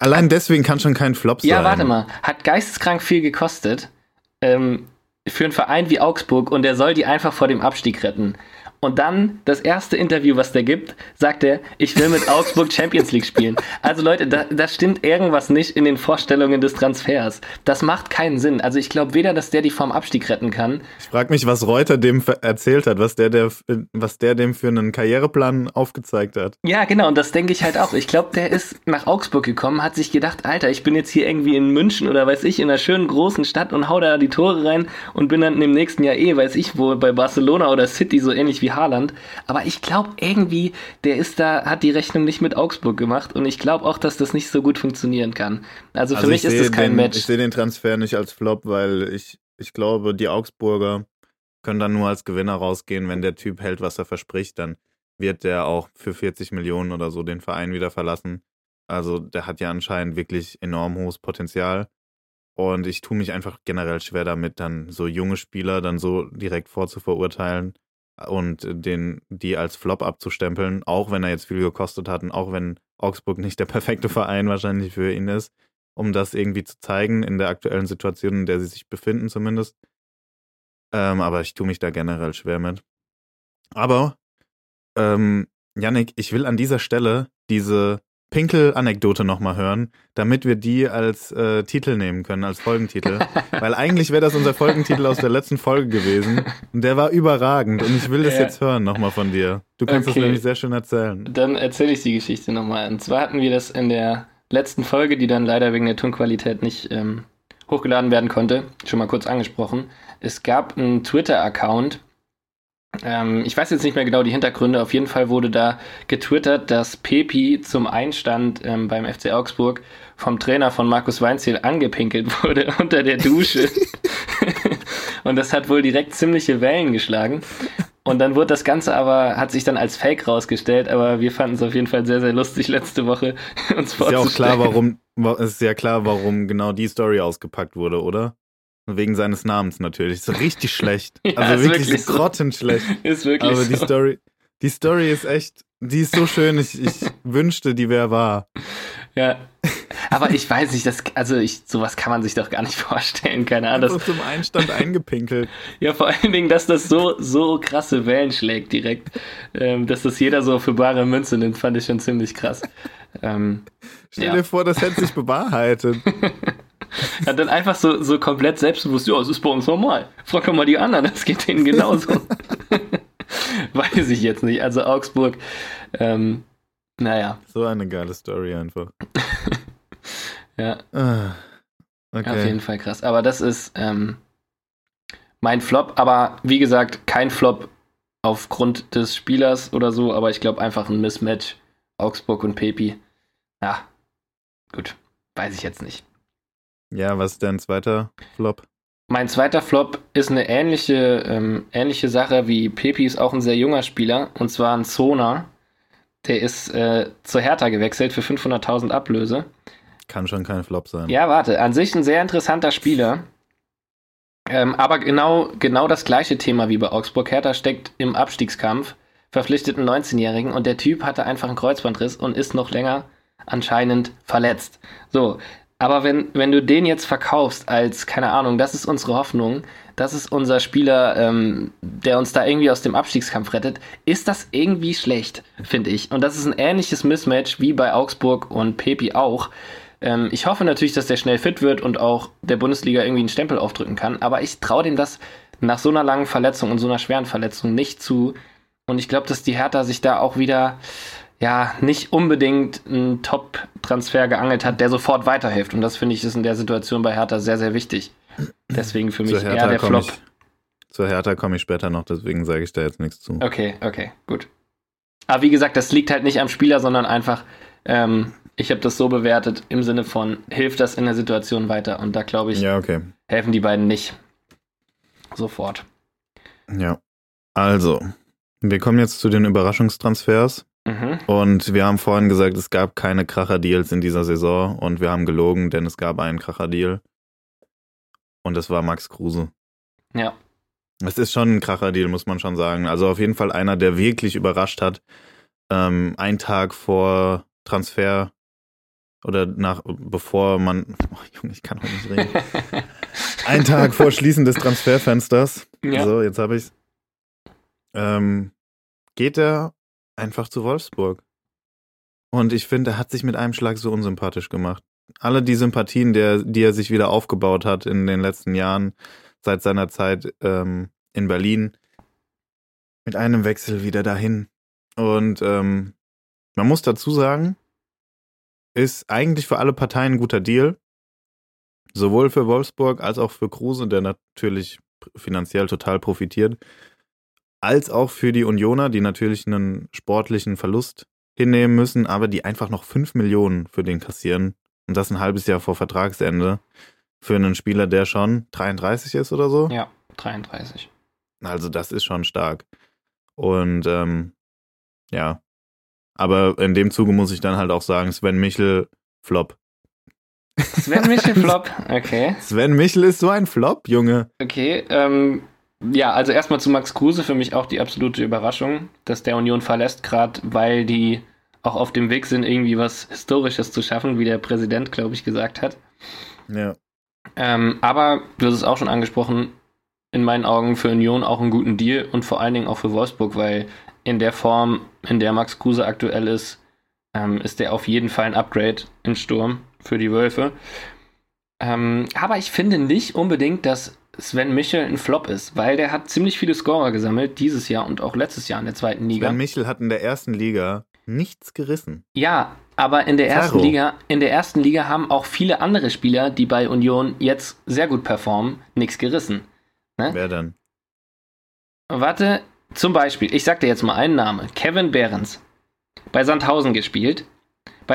Allein deswegen kann schon kein Flop sein. Ja, warte mal. Hat geisteskrank viel gekostet für einen Verein wie Augsburg und der soll die einfach vor dem Abstieg retten. Und dann, das erste Interview, was der gibt, sagt er, ich will mit Augsburg Champions League spielen. Also Leute, da stimmt irgendwas nicht in den Vorstellungen des Transfers. Das macht keinen Sinn. Also ich glaube weder, dass der die vorm Abstieg retten kann. Ich frage mich, was Reuter dem erzählt hat, was der dem für einen Karriereplan aufgezeigt hat. Ja, genau, und das denke ich halt auch. Ich glaube, der ist nach Augsburg gekommen, hat sich gedacht, Alter, ich bin jetzt hier irgendwie in München oder weiß ich, in einer schönen großen Stadt und hau da die Tore rein und bin dann im nächsten Jahr weiß ich wo, bei Barcelona oder City, so ähnlich wie Haaland, aber ich glaube irgendwie, der ist da, hat die Rechnung nicht mit Augsburg gemacht und ich glaube auch, dass das nicht so gut funktionieren kann. Also für mich ist das kein Match. Ich sehe den Transfer nicht als Flop, weil ich glaube, die Augsburger können dann nur als Gewinner rausgehen, wenn der Typ hält, was er verspricht, dann wird der auch für 40 Millionen oder so den Verein wieder verlassen. Also der hat ja anscheinend wirklich enorm hohes Potenzial und ich tue mich einfach generell schwer damit, dann so junge Spieler dann so direkt vorzuverurteilen und die als Flop abzustempeln, auch wenn er jetzt viel gekostet hat und auch wenn Augsburg nicht der perfekte Verein wahrscheinlich für ihn ist, um das irgendwie zu zeigen in der aktuellen Situation, in der sie sich befinden zumindest. Aber ich tue mich da generell schwer mit. Aber, Yannick, ich will an dieser Stelle diese Pinkel-Anekdote nochmal hören, damit wir die als Titel nehmen können, als Folgentitel. Weil eigentlich wäre das unser Folgentitel aus der letzten Folge gewesen. Und der war überragend. Und ich will das jetzt hören nochmal von dir. Du kannst das nämlich sehr schön erzählen. Dann erzähle ich die Geschichte nochmal. Und zwar hatten wir das in der letzten Folge, die dann leider wegen der Tonqualität nicht hochgeladen werden konnte, schon mal kurz angesprochen. Es gab einen Twitter-Account. Ich weiß jetzt nicht mehr genau die Hintergründe, auf jeden Fall wurde da getwittert, dass Pepi zum Einstand beim FC Augsburg vom Trainer von Markus Weinzierl angepinkelt wurde unter der Dusche. Und das hat wohl direkt ziemliche Wellen geschlagen. Und dann wurde das Ganze aber, hat sich dann als Fake rausgestellt, aber wir fanden es auf jeden Fall sehr, sehr lustig letzte Woche uns vorzustellen. Ist ja klar, warum genau die Story ausgepackt wurde, oder? Wegen seines Namens natürlich. So richtig schlecht. Ja, also wirklich so grottenschlecht. Ist wirklich so. Aber die Story ist echt, die ist so schön. Ich wünschte, die wäre wahr. Ja. Aber ich weiß nicht, sowas kann man sich doch gar nicht vorstellen. Keine Ahnung. Das ist zum Einstand eingepinkelt. Ja, vor allen Dingen, dass das so krasse Wellen schlägt direkt. Dass das jeder so für bare Münze nimmt, fand ich schon ziemlich krass. Stell dir vor, das hätte sich bewahrheitet. Ja, dann einfach so komplett selbstbewusst, es ist bei uns normal. Frag doch mal die anderen, das geht denen genauso. Weiß ich jetzt nicht. Also Augsburg, naja. So eine geile Story einfach. Ja. Okay. Auf jeden Fall krass. Aber das ist mein Flop. Aber wie gesagt, kein Flop aufgrund des Spielers oder so. Aber ich glaube einfach ein Mismatch. Augsburg und Pepi. Ja, gut. Weiß ich jetzt nicht. Ja, was ist dein zweiter Flop? Mein zweiter Flop ist eine ähnliche Sache wie Pepi, ist auch ein sehr junger Spieler, und zwar ein Zona. Der ist zur Hertha gewechselt für 500.000 Ablöse. Kann schon kein Flop sein. Ja, warte, an sich ein sehr interessanter Spieler. Aber genau das gleiche Thema wie bei Augsburg. Hertha steckt im Abstiegskampf, verpflichtet einen 19-Jährigen und der Typ hatte einfach einen Kreuzbandriss und ist noch länger anscheinend verletzt. So, aber wenn du den jetzt verkaufst als, keine Ahnung, das ist unsere Hoffnung, das ist unser Spieler, der uns da irgendwie aus dem Abstiegskampf rettet, ist das irgendwie schlecht, finde ich. Und das ist ein ähnliches Mismatch wie bei Augsburg und Pepi auch. Ich hoffe natürlich, dass der schnell fit wird und auch der Bundesliga irgendwie einen Stempel aufdrücken kann, aber ich traue dem das nach so einer langen Verletzung und so einer schweren Verletzung nicht zu. Und ich glaube, dass die Hertha sich da auch wieder nicht unbedingt einen Top-Transfer geangelt hat, der sofort weiterhilft. Und das, finde ich, ist in der Situation bei Hertha sehr, sehr wichtig. Deswegen für mich eher der Flop. Zur Hertha komme ich später noch, deswegen sage ich da jetzt nichts zu. Okay, gut. Aber wie gesagt, das liegt halt nicht am Spieler, sondern einfach Ich habe das so bewertet im Sinne von, hilft das in der Situation weiter? Und da glaube ich, ja, okay, helfen die beiden nicht. Sofort. Ja. Also, wir kommen jetzt zu den Überraschungstransfers. Mhm. Und wir haben vorhin gesagt, es gab keine Kracher-Deals in dieser Saison. Und wir haben gelogen, denn es gab einen Kracher-Deal. Und das war Max Kruse. Ja. Es ist schon ein Kracher-Deal, muss man schon sagen. Also auf jeden Fall einer, der wirklich überrascht hat. Einen Tag vor Transfer oder bevor man, oh Junge, ich kann heute nicht reden. Einen Tag vor Schließen des Transferfensters. Ja. So, jetzt habe ich's. Geht er einfach zu Wolfsburg. Und ich finde, er hat sich mit einem Schlag so unsympathisch gemacht. Alle die Sympathien, die er sich wieder aufgebaut hat in den letzten Jahren, seit seiner Zeit in Berlin, mit einem Wechsel wieder dahin. Und man muss dazu sagen, ist eigentlich für alle Parteien ein guter Deal. Sowohl für Wolfsburg als auch für Kruse, der natürlich finanziell total profitiert, als auch für die Unioner, die natürlich einen sportlichen Verlust hinnehmen müssen, aber die einfach noch 5 Millionen für den kassieren. Und das ein halbes Jahr vor Vertragsende für einen Spieler, der schon 33 ist oder so. Ja, 33. Also das ist schon stark. Und ja, aber in dem Zuge muss ich dann halt auch sagen, Sven Michel, Flop. Sven Michel, Flop, okay. Sven Michel ist so ein Flop, Junge. Okay, ja, also erstmal zu Max Kruse, für mich auch die absolute Überraschung, dass der Union verlässt, gerade weil die auch auf dem Weg sind, irgendwie was Historisches zu schaffen, wie der Präsident, glaube ich, gesagt hat. Ja. Aber, du hast es auch schon angesprochen, in meinen Augen für Union auch einen guten Deal und vor allen Dingen auch für Wolfsburg, weil in der Form, in der Max Kruse aktuell ist, ist der auf jeden Fall ein Upgrade im Sturm für die Wölfe. Aber ich finde nicht unbedingt, dass Sven Michel ein Flop ist, weil der hat ziemlich viele Scorer gesammelt dieses Jahr und auch letztes Jahr in der zweiten Liga. Sven Michel hat in der ersten Liga nichts gerissen. Ja, aber in der ersten Liga haben auch viele andere Spieler, die bei Union jetzt sehr gut performen, nichts gerissen. Ne? Wer denn? Warte. Zum Beispiel, ich sag dir jetzt mal einen Namen, Kevin Behrens, bei Sandhausen gespielt,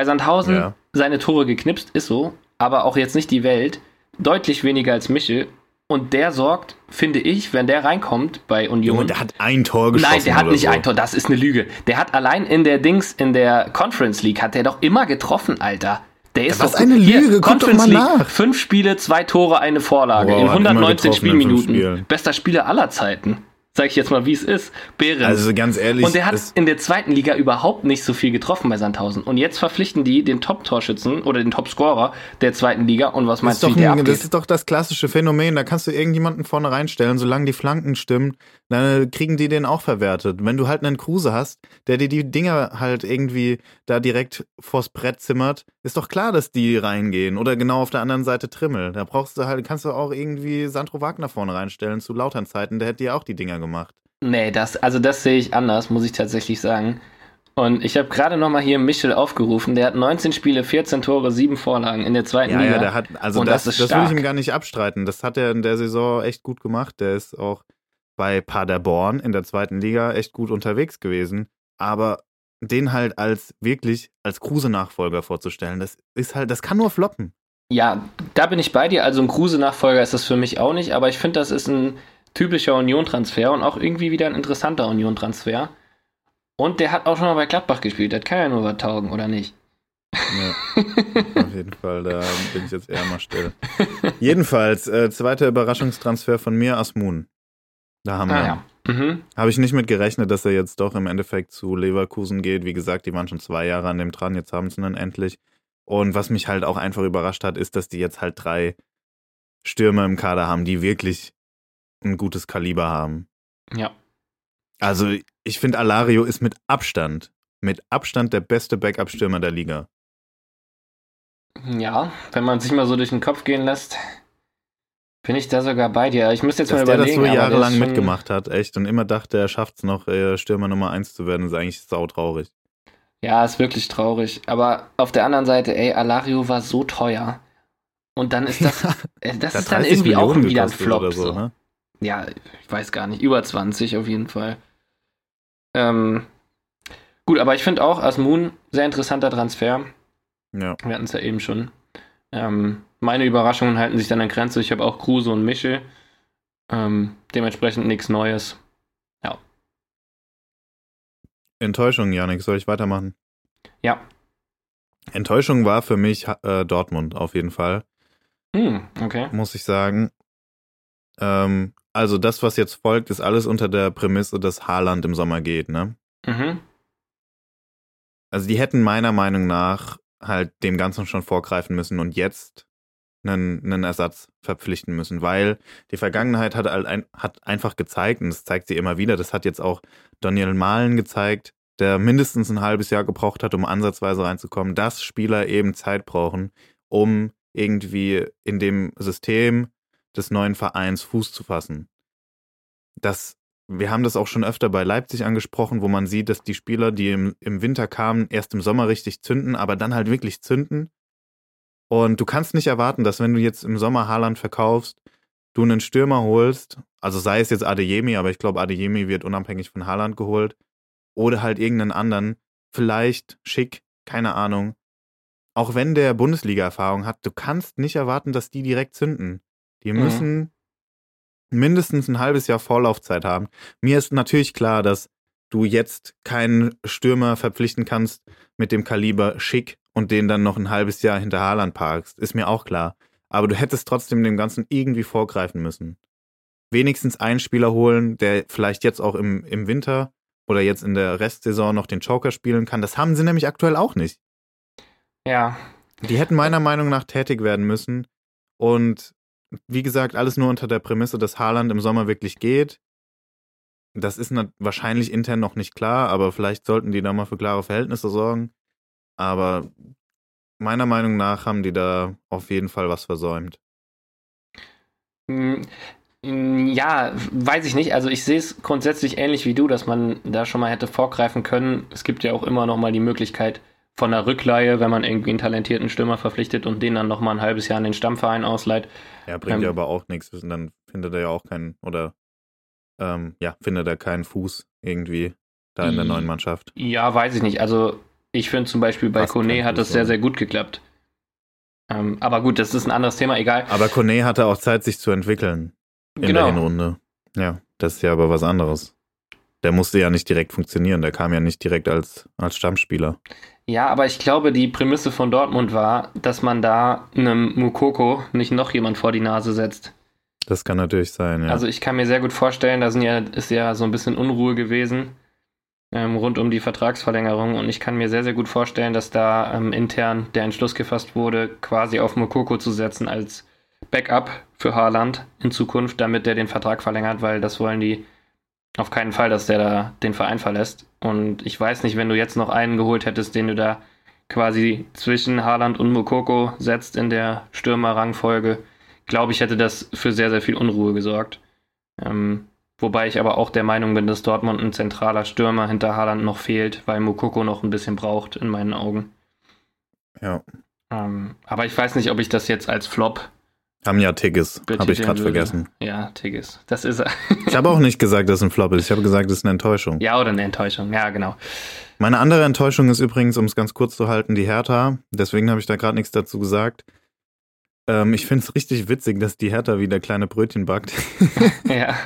ja, seine Tore geknipst, ist so, aber auch jetzt nicht die Welt, deutlich weniger als Michel und der sorgt, finde ich, wenn der reinkommt bei Union. Junge, der hat ein Tor geschossen. Nein, der hat nicht so ein Tor, das ist eine Lüge. Der hat allein in der Conference League hat der doch immer getroffen, Alter. Der ist was doch eine Lüge, hier, guck doch mal nach. 5 Spiele, 2 Tore, eine Vorlage, wow, in 119 Spielminuten, bester Spieler aller Zeiten. Sag ich jetzt mal, wie es ist, Behrens. Also ganz ehrlich. Und der hat in der zweiten Liga überhaupt nicht so viel getroffen bei Sandhausen. Und jetzt verpflichten die den Top-Torschützen oder den Top-Scorer der zweiten Liga. Und was meinst du, wie der abgeht? Das ist doch das klassische Phänomen. Da kannst du irgendjemanden vorne reinstellen, solange die Flanken stimmen, dann kriegen die den auch verwertet. Wenn du halt einen Kruse hast, der dir die Dinger halt irgendwie da direkt vors Brett zimmert, ist doch klar, dass die reingehen. Oder genau auf der anderen Seite Trimmel. Da brauchst du halt, kannst du auch irgendwie Sandro Wagner vorne reinstellen zu Lautern-Zeiten. Der hätte ja auch die Dinger gemacht. Nee, das sehe ich anders, muss ich tatsächlich sagen. Und ich habe gerade nochmal hier Michel aufgerufen, der hat 19 Spiele, 14 Tore, 7 Vorlagen in der zweiten Liga. Ja, der hat, also und das will ich ihm gar nicht abstreiten. Das hat er in der Saison echt gut gemacht. Der ist auch bei Paderborn in der zweiten Liga echt gut unterwegs gewesen. Aber den halt als Kruse-Nachfolger vorzustellen, das ist halt, das kann nur floppen. Ja, da bin ich bei dir. Also ein Kruse-Nachfolger ist das für mich auch nicht, aber ich finde, das ist ein typischer Union-Transfer und auch irgendwie wieder ein interessanter Union-Transfer. Und der hat auch schon mal bei Gladbach gespielt. Das kann ja nur was taugen, oder nicht? Ja, auf jeden Fall. Da bin ich jetzt eher mal still. Jedenfalls, zweiter Überraschungstransfer von mir, Azmoun. Da haben wir. Ja. Mhm. Habe ich nicht mit gerechnet, dass er jetzt doch im Endeffekt zu Leverkusen geht. Wie gesagt, die waren schon 2 Jahre an dem dran. Jetzt haben sie ihn dann endlich. Und was mich halt auch einfach überrascht hat, ist, dass die jetzt halt 3 Stürmer im Kader haben, die wirklich ein gutes Kaliber haben. Ja. Also ich finde, Alario ist mit Abstand der beste Backup-Stürmer der Liga. Ja, wenn man sich mal so durch den Kopf gehen lässt, bin ich da sogar bei dir. Ich müsste jetzt mal überlegen. Dass der das so jahrelang mitgemacht hat, echt, und immer dachte, er schafft es noch, Stürmer Nummer 1 zu werden, ist eigentlich sautraurig. Ja, ist wirklich traurig. Aber auf der anderen Seite, Alario war so teuer. Und dann ist das, das ist dann irgendwie Millionen auch wieder ein Flop. Oder so. Ne? Ja, ich weiß gar nicht, über 20 auf jeden Fall. Gut, aber ich finde auch Azmoun, sehr interessanter Transfer. Ja. Wir hatten es ja eben schon. Meine Überraschungen halten sich dann an Grenze. Ich habe auch Kruse und Michel. Dementsprechend nichts Neues. Ja. Enttäuschung, Yannick. Soll ich weitermachen? Ja. Enttäuschung war für mich Dortmund auf jeden Fall. Okay. Muss ich sagen. Also das, was jetzt folgt, ist alles unter der Prämisse, dass Haaland im Sommer geht, ne? Mhm. Also die hätten meiner Meinung nach halt dem Ganzen schon vorgreifen müssen und jetzt einen Ersatz verpflichten müssen, weil die Vergangenheit hat einfach gezeigt, und das zeigt sie immer wieder, das hat jetzt auch Daniel Malen gezeigt, der mindestens ein halbes Jahr gebraucht hat, um ansatzweise reinzukommen, dass Spieler eben Zeit brauchen, um irgendwie in dem System des neuen Vereins Fuß zu fassen. Wir haben das auch schon öfter bei Leipzig angesprochen, wo man sieht, dass die Spieler, die im Winter kamen, erst im Sommer richtig zünden, aber dann halt wirklich zünden. Und du kannst nicht erwarten, dass wenn du jetzt im Sommer Haaland verkaufst, du einen Stürmer holst, also sei es jetzt Adeyemi, aber ich glaube, Adeyemi wird unabhängig von Haaland geholt, oder halt irgendeinen anderen, vielleicht Schick, keine Ahnung. Auch wenn der Bundesliga-Erfahrung hat, du kannst nicht erwarten, dass die direkt zünden. Die müssen mindestens ein halbes Jahr Vorlaufzeit haben. Mir ist natürlich klar, dass du jetzt keinen Stürmer verpflichten kannst mit dem Kaliber Schick und den dann noch ein halbes Jahr hinter Haaland parkst. Ist mir auch klar. Aber du hättest trotzdem dem Ganzen irgendwie vorgreifen müssen. Wenigstens einen Spieler holen, der vielleicht jetzt auch im Winter oder jetzt in der Restsaison noch den Joker spielen kann. Das haben sie nämlich aktuell auch nicht. Ja. Die hätten meiner Meinung nach tätig werden müssen. Und wie gesagt, alles nur unter der Prämisse, dass Haaland im Sommer wirklich geht. Das ist wahrscheinlich intern noch nicht klar, aber vielleicht sollten die da mal für klare Verhältnisse sorgen. Aber meiner Meinung nach haben die da auf jeden Fall was versäumt. Ja, weiß ich nicht. Also ich sehe es grundsätzlich ähnlich wie du, dass man da schon mal hätte vorgreifen können. Es gibt ja auch immer noch mal die Möglichkeit von einer Rückleihe, wenn man irgendwie einen talentierten Stürmer verpflichtet und den dann nochmal ein halbes Jahr an den Stammverein ausleiht. Ja, bringt ja aber auch nichts. Und dann findet er ja auch keinen Fuß irgendwie da in der neuen Mannschaft. Ja, weiß ich nicht. Also ich finde zum Beispiel bei Koné hat das sehr, sehr gut geklappt. Aber gut, das ist ein anderes Thema, egal. Aber Koné hatte auch Zeit, sich zu entwickeln in der Hinrunde. Ja, das ist ja aber was anderes. Der musste ja nicht direkt funktionieren, der kam ja nicht direkt als Stammspieler. Ja, aber ich glaube, die Prämisse von Dortmund war, dass man da einem Mukoko nicht noch jemand vor die Nase setzt. Das kann natürlich sein, ja. Also ich kann mir sehr gut vorstellen, ist ja so ein bisschen Unruhe gewesen rund um die Vertragsverlängerung und ich kann mir sehr, sehr gut vorstellen, dass da intern der Entschluss gefasst wurde, quasi auf Mukoko zu setzen als Backup für Haaland in Zukunft, damit der den Vertrag verlängert, weil das wollen die auf keinen Fall, dass der da den Verein verlässt. Und ich weiß nicht, wenn du jetzt noch einen geholt hättest, den du da quasi zwischen Haaland und Mukoko setzt in der Stürmer-Rangfolge, glaube ich, hätte das für sehr, sehr viel Unruhe gesorgt. Wobei ich aber auch der Meinung bin, dass Dortmund ein zentraler Stürmer hinter Haaland noch fehlt, weil Mukoko noch ein bisschen braucht, in meinen Augen. Ja. Aber ich weiß nicht, ob ich das jetzt als Flop... Haben ja Tiggis, habe ich gerade vergessen. Ja, Tiggis, das ist er. Ich habe auch nicht gesagt, dass es ein Flop ist, ich habe gesagt, das ist eine Enttäuschung. Ja, oder eine Enttäuschung, ja genau. Meine andere Enttäuschung ist übrigens, um es ganz kurz zu halten, die Hertha. Deswegen habe ich da gerade nichts dazu gesagt. Ich finde es richtig witzig, dass die Hertha wieder kleine Brötchen backt. Ja.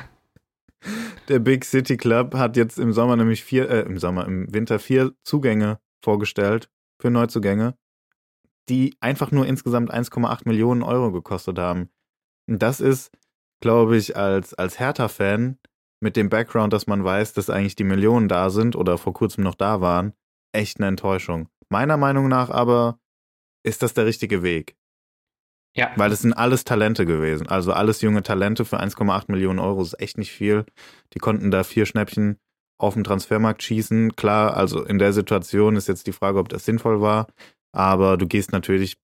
Der Big City Club hat jetzt im Winter 4 Zugänge vorgestellt für Neuzugänge, die einfach nur insgesamt 1,8 Millionen Euro gekostet haben. Und das ist, glaube ich, als Hertha-Fan mit dem Background, dass man weiß, dass eigentlich die Millionen da sind oder vor kurzem noch da waren, echt eine Enttäuschung. Meiner Meinung nach aber ist das der richtige Weg. Ja. Weil es sind alles Talente gewesen. Also alles junge Talente für 1,8 Millionen Euro ist echt nicht viel. Die konnten da 4 Schnäppchen auf dem Transfermarkt schießen. Klar, also in der Situation ist jetzt die Frage, ob das sinnvoll war. Aber du gehst natürlich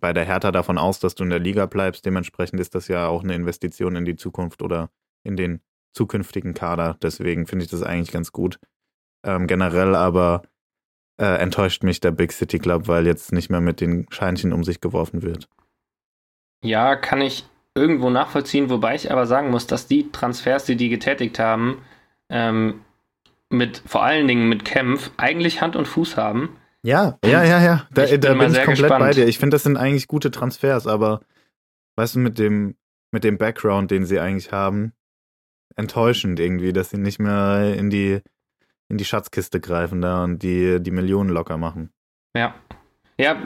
bei der Hertha davon aus, dass du in der Liga bleibst. Dementsprechend ist das ja auch eine Investition in die Zukunft oder in den zukünftigen Kader. Deswegen finde ich das eigentlich ganz gut. Generell aber enttäuscht mich der Big City Club, weil jetzt nicht mehr mit den Scheinchen um sich geworfen wird. Ja, kann ich irgendwo nachvollziehen. Wobei ich aber sagen muss, dass die Transfers, die getätigt haben, vor allen Dingen mit Kempf, eigentlich Hand und Fuß haben. Ja. Da bin ich komplett gespannt bei dir. Ich finde, das sind eigentlich gute Transfers, aber weißt du, mit dem Background, den sie eigentlich haben, enttäuschend irgendwie, dass sie nicht mehr in die Schatzkiste greifen da und die Millionen locker machen. Ja,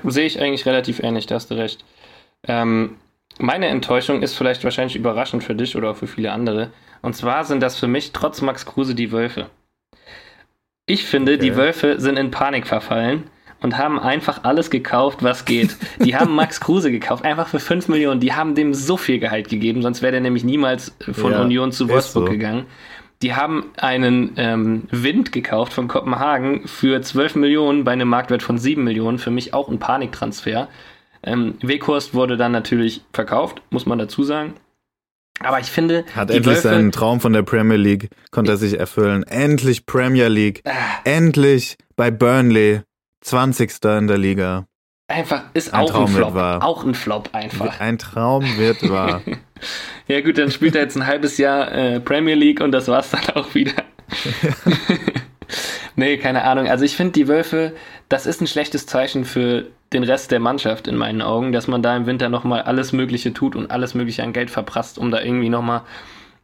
sehe ich eigentlich relativ ähnlich, da hast du recht. Meine Enttäuschung ist vielleicht wahrscheinlich überraschend für dich oder auch für viele andere. Und zwar sind das für mich trotz Max Kruse die Wölfe. Ich finde, okay, die Wölfe sind in Panik verfallen und haben einfach alles gekauft, was geht. Die haben Max Kruse gekauft, einfach für 5 Millionen. Die haben dem so viel Gehalt gegeben, sonst wäre der nämlich niemals von Union zu Wolfsburg gegangen. Die haben einen Wind gekauft von Kopenhagen für 12 Millionen bei einem Marktwert von 7 Millionen. Für mich auch ein Paniktransfer. Weghorst wurde dann natürlich verkauft, muss man dazu sagen. Aber ich finde, hat endlich Wölfe seinen Traum von der Premier League, konnte er sich erfüllen. Endlich Premier League. Endlich bei Burnley. 20. in der Liga. Einfach, ist ein auch Traum ein Flop. Auch ein Flop einfach. Ein Traum wird wahr. Ja gut, dann spielt er jetzt ein halbes Jahr Premier League und das war's dann auch wieder. Nee, keine Ahnung. Also ich finde, die Wölfe, das ist ein schlechtes Zeichen für den Rest der Mannschaft in meinen Augen, dass man da im Winter nochmal alles Mögliche tut und alles Mögliche an Geld verprasst, um da irgendwie nochmal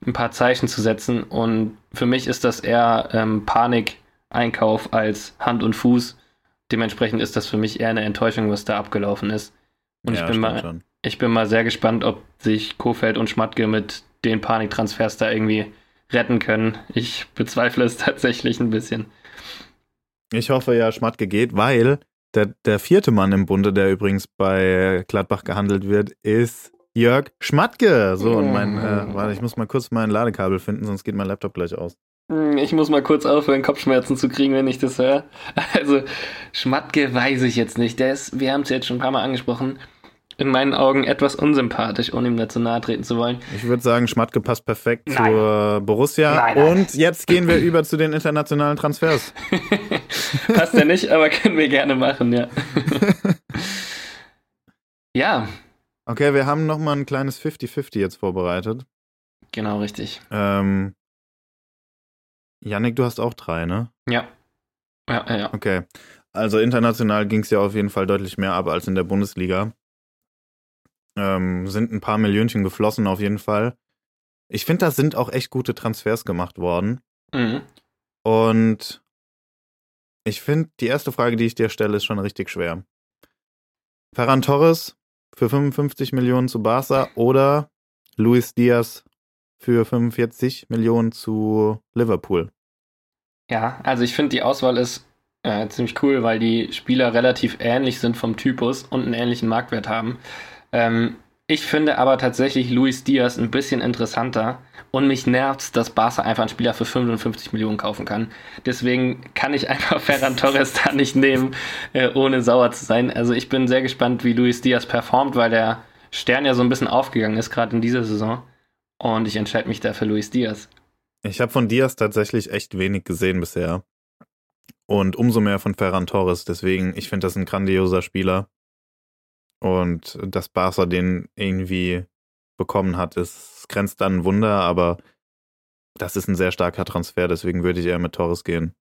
ein paar Zeichen zu setzen. Und für mich ist das eher Panik-Einkauf als Hand und Fuß. Dementsprechend ist das für mich eher eine Enttäuschung, was da abgelaufen ist. Und ja, ich bin mal sehr gespannt, ob sich Kofeld und Schmadtke mit den Paniktransfers da irgendwie retten können. Ich bezweifle es tatsächlich ein bisschen. Ich hoffe ja, Schmadtke geht, weil der vierte Mann im Bunde, der übrigens bei Gladbach gehandelt wird, ist Jörg Schmadtke. So, und warte, ich muss mal kurz mein Ladekabel finden, sonst geht mein Laptop gleich aus. Ich muss mal kurz aufhören, Kopfschmerzen zu kriegen, wenn ich das höre. Also, Schmadtke weiß ich jetzt nicht. Wir haben es jetzt schon ein paar Mal angesprochen, in meinen Augen etwas unsympathisch, ohne ihm dazu nahe treten zu wollen. Ich würde sagen, Schmadtke passt perfekt zur Borussia. Nein. Und jetzt gehen wir über zu den internationalen Transfers. Passt ja nicht, aber können wir gerne machen, ja. Ja. Okay, wir haben nochmal ein kleines 50-50 jetzt vorbereitet. Genau, richtig. Yannick, du hast auch 3, ne? Ja. Okay. Also international ging es ja auf jeden Fall deutlich mehr ab als in der Bundesliga. Sind ein paar Millionchen geflossen auf jeden Fall. Ich finde, da sind auch echt gute Transfers gemacht worden. Mhm. Und ich finde, die erste Frage, die ich dir stelle, ist schon richtig schwer. Ferran Torres für 55 Millionen zu Barca oder Luis Díaz für 45 Millionen zu Liverpool. Ja, also ich finde, die Auswahl ist ziemlich cool, weil die Spieler relativ ähnlich sind vom Typus und einen ähnlichen Marktwert haben. Ich finde aber tatsächlich Luis Díaz ein bisschen interessanter und mich nervt's, dass Barca einfach einen Spieler für 55 Millionen kaufen kann. Deswegen kann ich einfach Ferran Torres da nicht nehmen, ohne sauer zu sein. Also ich bin sehr gespannt, wie Luis Díaz performt, weil der Stern ja so ein bisschen aufgegangen ist, gerade in dieser Saison. Und ich entscheide mich da für Luis Díaz. Ich habe von Díaz tatsächlich echt wenig gesehen bisher. Und umso mehr von Ferran Torres. Deswegen, ich finde das ein grandioser Spieler. Und dass Barca den irgendwie bekommen hat, es grenzt an ein Wunder. Aber das ist ein sehr starker Transfer. Deswegen würde ich eher mit Torres gehen.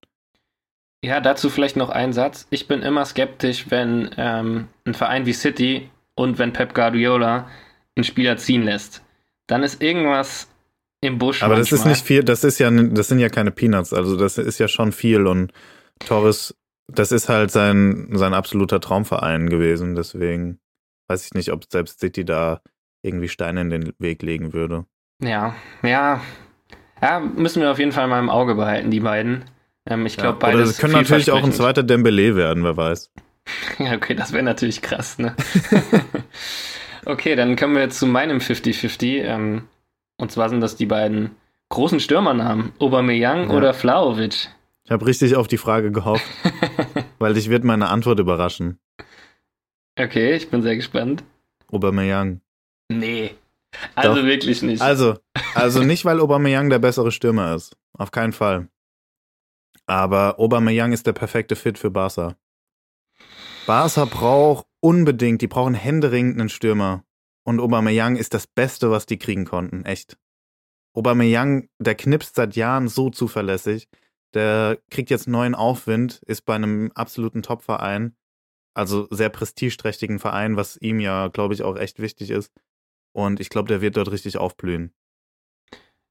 Ja, dazu vielleicht noch ein Satz. Ich bin immer skeptisch, wenn ein Verein wie City und wenn Pep Guardiola einen Spieler ziehen lässt. Dann ist irgendwas im Busch. Aber manchmal. Das ist nicht viel, das sind ja keine Peanuts, also das ist ja schon viel und Torres, das ist halt sein absoluter Traumverein gewesen, deswegen weiß ich nicht, ob selbst City da irgendwie Steine in den Weg legen würde. Ja, müssen wir auf jeden Fall mal im Auge behalten, die beiden. Ich glaube, beides. Oder das können natürlich auch ein zweiter Dembélé werden, wer weiß. Ja, okay, das wäre natürlich krass, ne? Okay, dann kommen wir jetzt zu meinem 50-50. Und zwar sind das die beiden großen Stürmernamen, Aubameyang oder Vlahović. Ich habe richtig auf die Frage gehofft, weil dich wird meine Antwort überraschen. Okay, ich bin sehr gespannt. Aubameyang. Nee, also doch, wirklich nicht. Also nicht, weil Aubameyang der bessere Stürmer ist, auf keinen Fall. Aber Aubameyang ist der perfekte Fit für Barca. Barca braucht unbedingt, die brauchen händeringend einen Stürmer. Und Aubameyang ist das Beste, was die kriegen konnten, echt. Aubameyang, der knipst seit Jahren so zuverlässig. Der kriegt jetzt neuen Aufwind, ist bei einem absoluten Top-Verein, also sehr prestigeträchtigen Verein, was ihm ja, glaube ich, auch echt wichtig ist. Und ich glaube, der wird dort richtig aufblühen.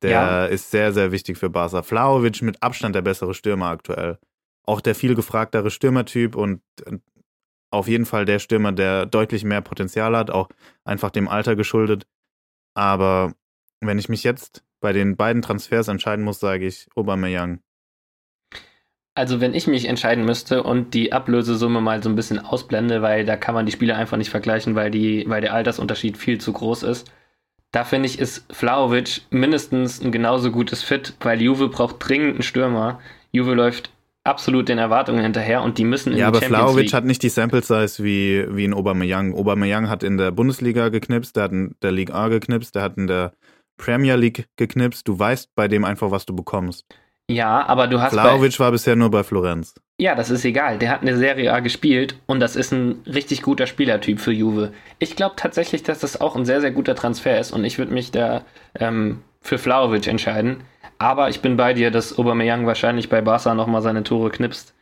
Der ist sehr, sehr wichtig für Barca. Vlahović mit Abstand der bessere Stürmer aktuell. Auch der viel gefragtere Stürmertyp und auf jeden Fall der Stürmer, der deutlich mehr Potenzial hat, auch einfach dem Alter geschuldet. Aber wenn ich mich jetzt bei den beiden Transfers entscheiden muss, sage ich Aubameyang. Also wenn ich mich entscheiden müsste und die Ablösesumme mal so ein bisschen ausblende, weil da kann man die Spieler einfach nicht vergleichen, weil der Altersunterschied viel zu groß ist. Da finde ich, ist Vlahović mindestens ein genauso gutes Fit, weil Juve braucht dringend einen Stürmer. Juve läuft absolut den Erwartungen hinterher und die müssen in die Champions League. Ja, aber Vlahović hat nicht die Sample-Size wie in Aubameyang. Aubameyang hat in der Bundesliga geknipst, der hat in der Ligue A geknipst, der hat in der Premier League geknipst. Du weißt bei dem einfach, was du bekommst. Ja, aber du hast Vlahović war bisher nur bei Florenz. Ja, das ist egal. Der hat eine Serie A gespielt und das ist ein richtig guter Spielertyp für Juve. Ich glaube tatsächlich, dass das auch ein sehr, sehr guter Transfer ist und ich würde mich da für Vlahović entscheiden. Aber ich bin bei dir, dass Aubameyang wahrscheinlich bei Barca nochmal seine Tore knipst,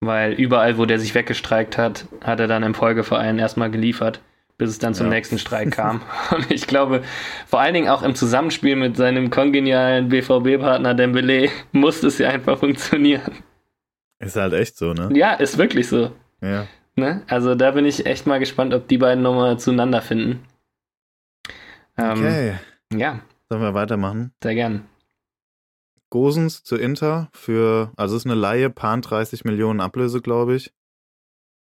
weil überall, wo der sich weggestreikt hat, hat er dann im Folgeverein erstmal geliefert, bis es dann zum nächsten Streik kam. Und ich glaube, vor allen Dingen auch im Zusammenspiel mit seinem kongenialen BVB-Partner Dembélé muss es ja einfach funktionieren. Ist halt echt so, ne? Ja, ist wirklich so. Ja. Ne? Also da bin ich echt mal gespannt, ob die beiden nochmal zueinander finden. Okay. Ja. Sollen wir weitermachen? Sehr gern. Gosens zu Inter also ist eine Laie, paar 30 Millionen Ablöse, glaube ich,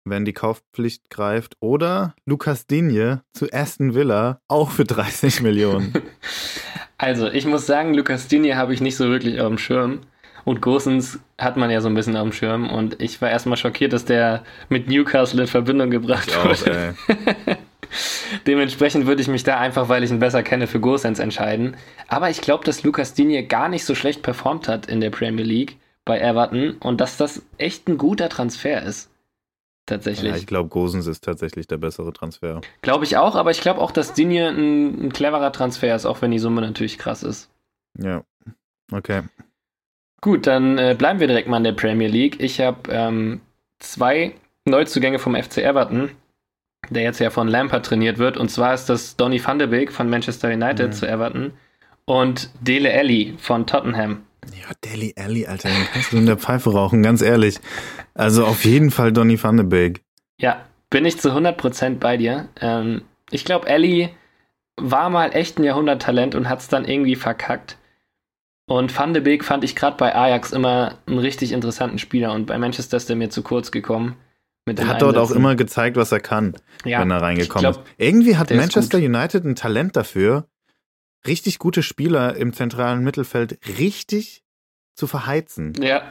wenn die Kaufpflicht greift. Oder Lucas Digne zu Aston Villa, auch für 30 Millionen. Also, ich muss sagen, Lucas Digne habe ich nicht so wirklich auf dem Schirm. Und Gosens hat man ja so ein bisschen auf dem Schirm. Und ich war erstmal schockiert, dass der mit Newcastle in Verbindung gebracht wurde. Auch, dementsprechend würde ich mich da einfach, weil ich ihn besser kenne, für Gosens entscheiden. Aber ich glaube, dass Lucas Digne gar nicht so schlecht performt hat in der Premier League bei Everton und dass das echt ein guter Transfer ist. Tatsächlich. Ja, ich glaube, Gosens ist tatsächlich der bessere Transfer. Glaube ich auch, aber ich glaube auch, dass Digne ein cleverer Transfer ist, auch wenn die Summe natürlich krass ist. Ja, okay. Gut, dann bleiben wir direkt mal in der Premier League. Ich habe 2 Neuzugänge vom FC Everton, der jetzt ja von Lampard trainiert wird. Und zwar ist das Donny van de Beek von Manchester United zu Everton und Dele Alli von Tottenham. Ja, Dele Alli, Alter, den kannst du in der Pfeife rauchen, ganz ehrlich. Also auf jeden Fall Donny van de Beek. Ja, bin ich zu 100% bei dir. Ich glaube, Alli war mal echt ein Jahrhunderttalent und hat es dann irgendwie verkackt. Und Van de Beek fand ich gerade bei Ajax immer einen richtig interessanten Spieler und bei Manchester ist der mir zu kurz gekommen. Er hat dort auch immer gezeigt, was er kann, wenn er reingekommen ist. Irgendwie hat Manchester United ein Talent dafür, richtig gute Spieler im zentralen Mittelfeld richtig zu verheizen. Ja.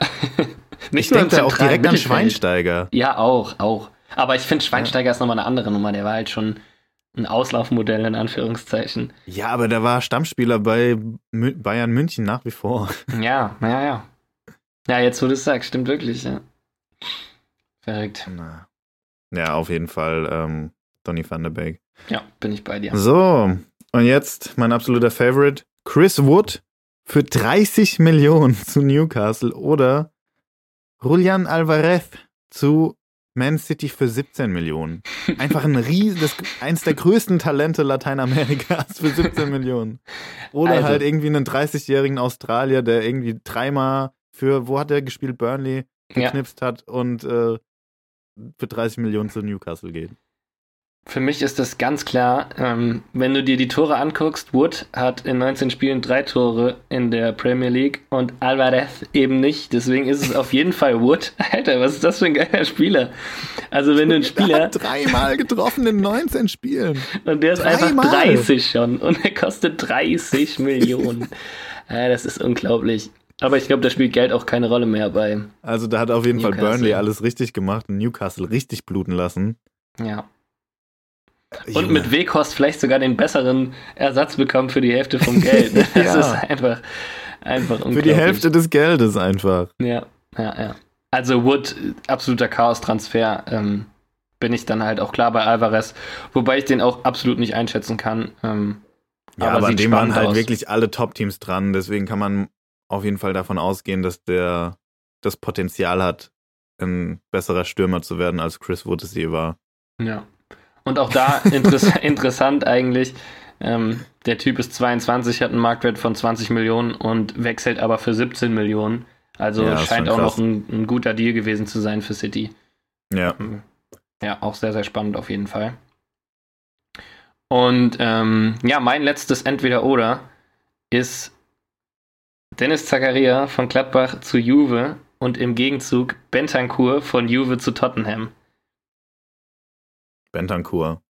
Ich denke da auch direkt an Schweinsteiger. Ja, auch. Aber ich finde, Schweinsteiger ist nochmal eine andere Nummer. Der war halt schon ein Auslaufmodell, in Anführungszeichen. Ja, aber der war Stammspieler bei Bayern München nach wie vor. Ja. Ja, jetzt wo du es sagst, stimmt wirklich, ja. Verrückt. Na. Ja, auf jeden Fall Donny van de Beek. Ja, bin ich bei dir. So, und jetzt mein absoluter Favorite, Chris Wood für 30 Millionen zu Newcastle oder Julián Álvarez zu Man City für 17 Millionen. Einfach eins der größten Talente Lateinamerikas für 17 Millionen. Oder also, halt irgendwie einen 30-jährigen Australier, der irgendwie dreimal für, wo hat er gespielt, Burnley geknipst hat und für 30 Millionen zu Newcastle geht. Für mich ist das ganz klar, wenn du dir die Tore anguckst, Wood hat in 19 Spielen 3 Tore in der Premier League und Alvarez eben nicht, deswegen ist es auf jeden Fall Wood. Alter, was ist das für ein geiler Spieler? Also wenn du einen Spieler... Der hat 3-mal getroffen in 19 Spielen. Und der ist einfach 30 schon und er kostet 30 Millionen. Das ist unglaublich. Aber ich glaube, da spielt Geld auch keine Rolle mehr bei. Also da hat auf jeden Fall Burnley alles richtig gemacht und Newcastle richtig bluten lassen. Ja. Und mit Weghorst vielleicht sogar den besseren Ersatz bekommen für die Hälfte vom Geld. Das ist einfach unglaublich. Für die Hälfte des Geldes einfach. Ja. Also Wood, absoluter Chaos-Transfer, bin ich dann halt auch klar bei Alvarez. Wobei ich den auch absolut nicht einschätzen kann. Aber dem waren halt wirklich alle Top-Teams dran. Deswegen kann man auf jeden Fall davon ausgehen, dass der das Potenzial hat, ein besserer Stürmer zu werden, als Chris Wood es je war. Ja. Und auch da interessant eigentlich, der Typ ist 22, hat einen Marktwert von 20 Millionen und wechselt aber für 17 Millionen. Also ja, scheint auch krass. Noch ein guter Deal gewesen zu sein für City. Ja. Ja, auch sehr, sehr spannend auf jeden Fall. Und ja, mein letztes Entweder-Oder ist Dennis Zakaria von Gladbach zu Juve und im Gegenzug Bentancur von Juve zu Tottenham. Bentancur.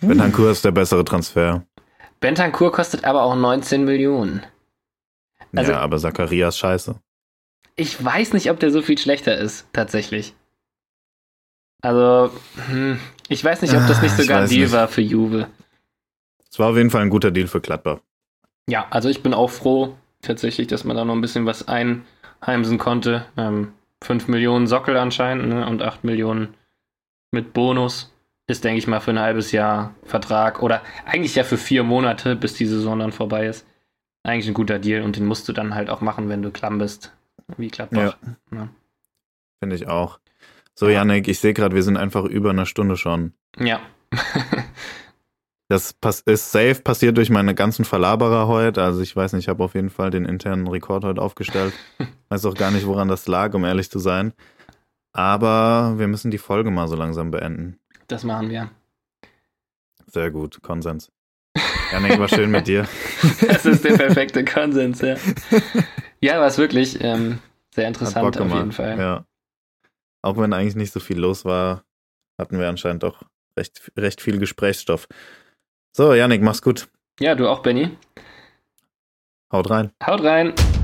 Bentancur ist der bessere Transfer. Bentancur kostet aber auch 19 Millionen. Also, ja, aber Zakaria ist scheiße. Ich weiß nicht, ob der so viel schlechter ist, tatsächlich. Also, ich weiß nicht, ob das nicht sogar ein Deal war für Juve. Es war auf jeden Fall ein guter Deal für Gladbach. Ja, also ich bin auch froh, tatsächlich, dass man da noch ein bisschen was einheimsen konnte. 5 Millionen Sockel anscheinend, ne, und 8 Millionen mit Bonus. Ist, denke ich mal, für ein halbes Jahr Vertrag oder eigentlich ja für 4 Monate, bis die Saison dann vorbei ist. Eigentlich ein guter Deal und den musst du dann halt auch machen, wenn du klamm bist. Wie Gladbach. Ja. Ja. Finde ich auch. So, Yannick, ich sehe gerade, wir sind einfach über 1 Stunde schon. Ja. Das ist safe passiert durch meine ganzen Verlaberer heute. Also ich weiß nicht, ich habe auf jeden Fall den internen Rekord heute aufgestellt. Weiß auch gar nicht, woran das lag, um ehrlich zu sein. Aber wir müssen die Folge mal so langsam beenden. Das machen wir. Sehr gut, Konsens. Yannick, war schön mit dir. Das ist der perfekte Konsens, ja. Ja, war es wirklich sehr interessant auf jeden Fall. Ja. Auch wenn eigentlich nicht so viel los war, hatten wir anscheinend doch recht viel Gesprächsstoff. So, Yannick, mach's gut. Ja, du auch, Benni. Haut rein. Haut rein.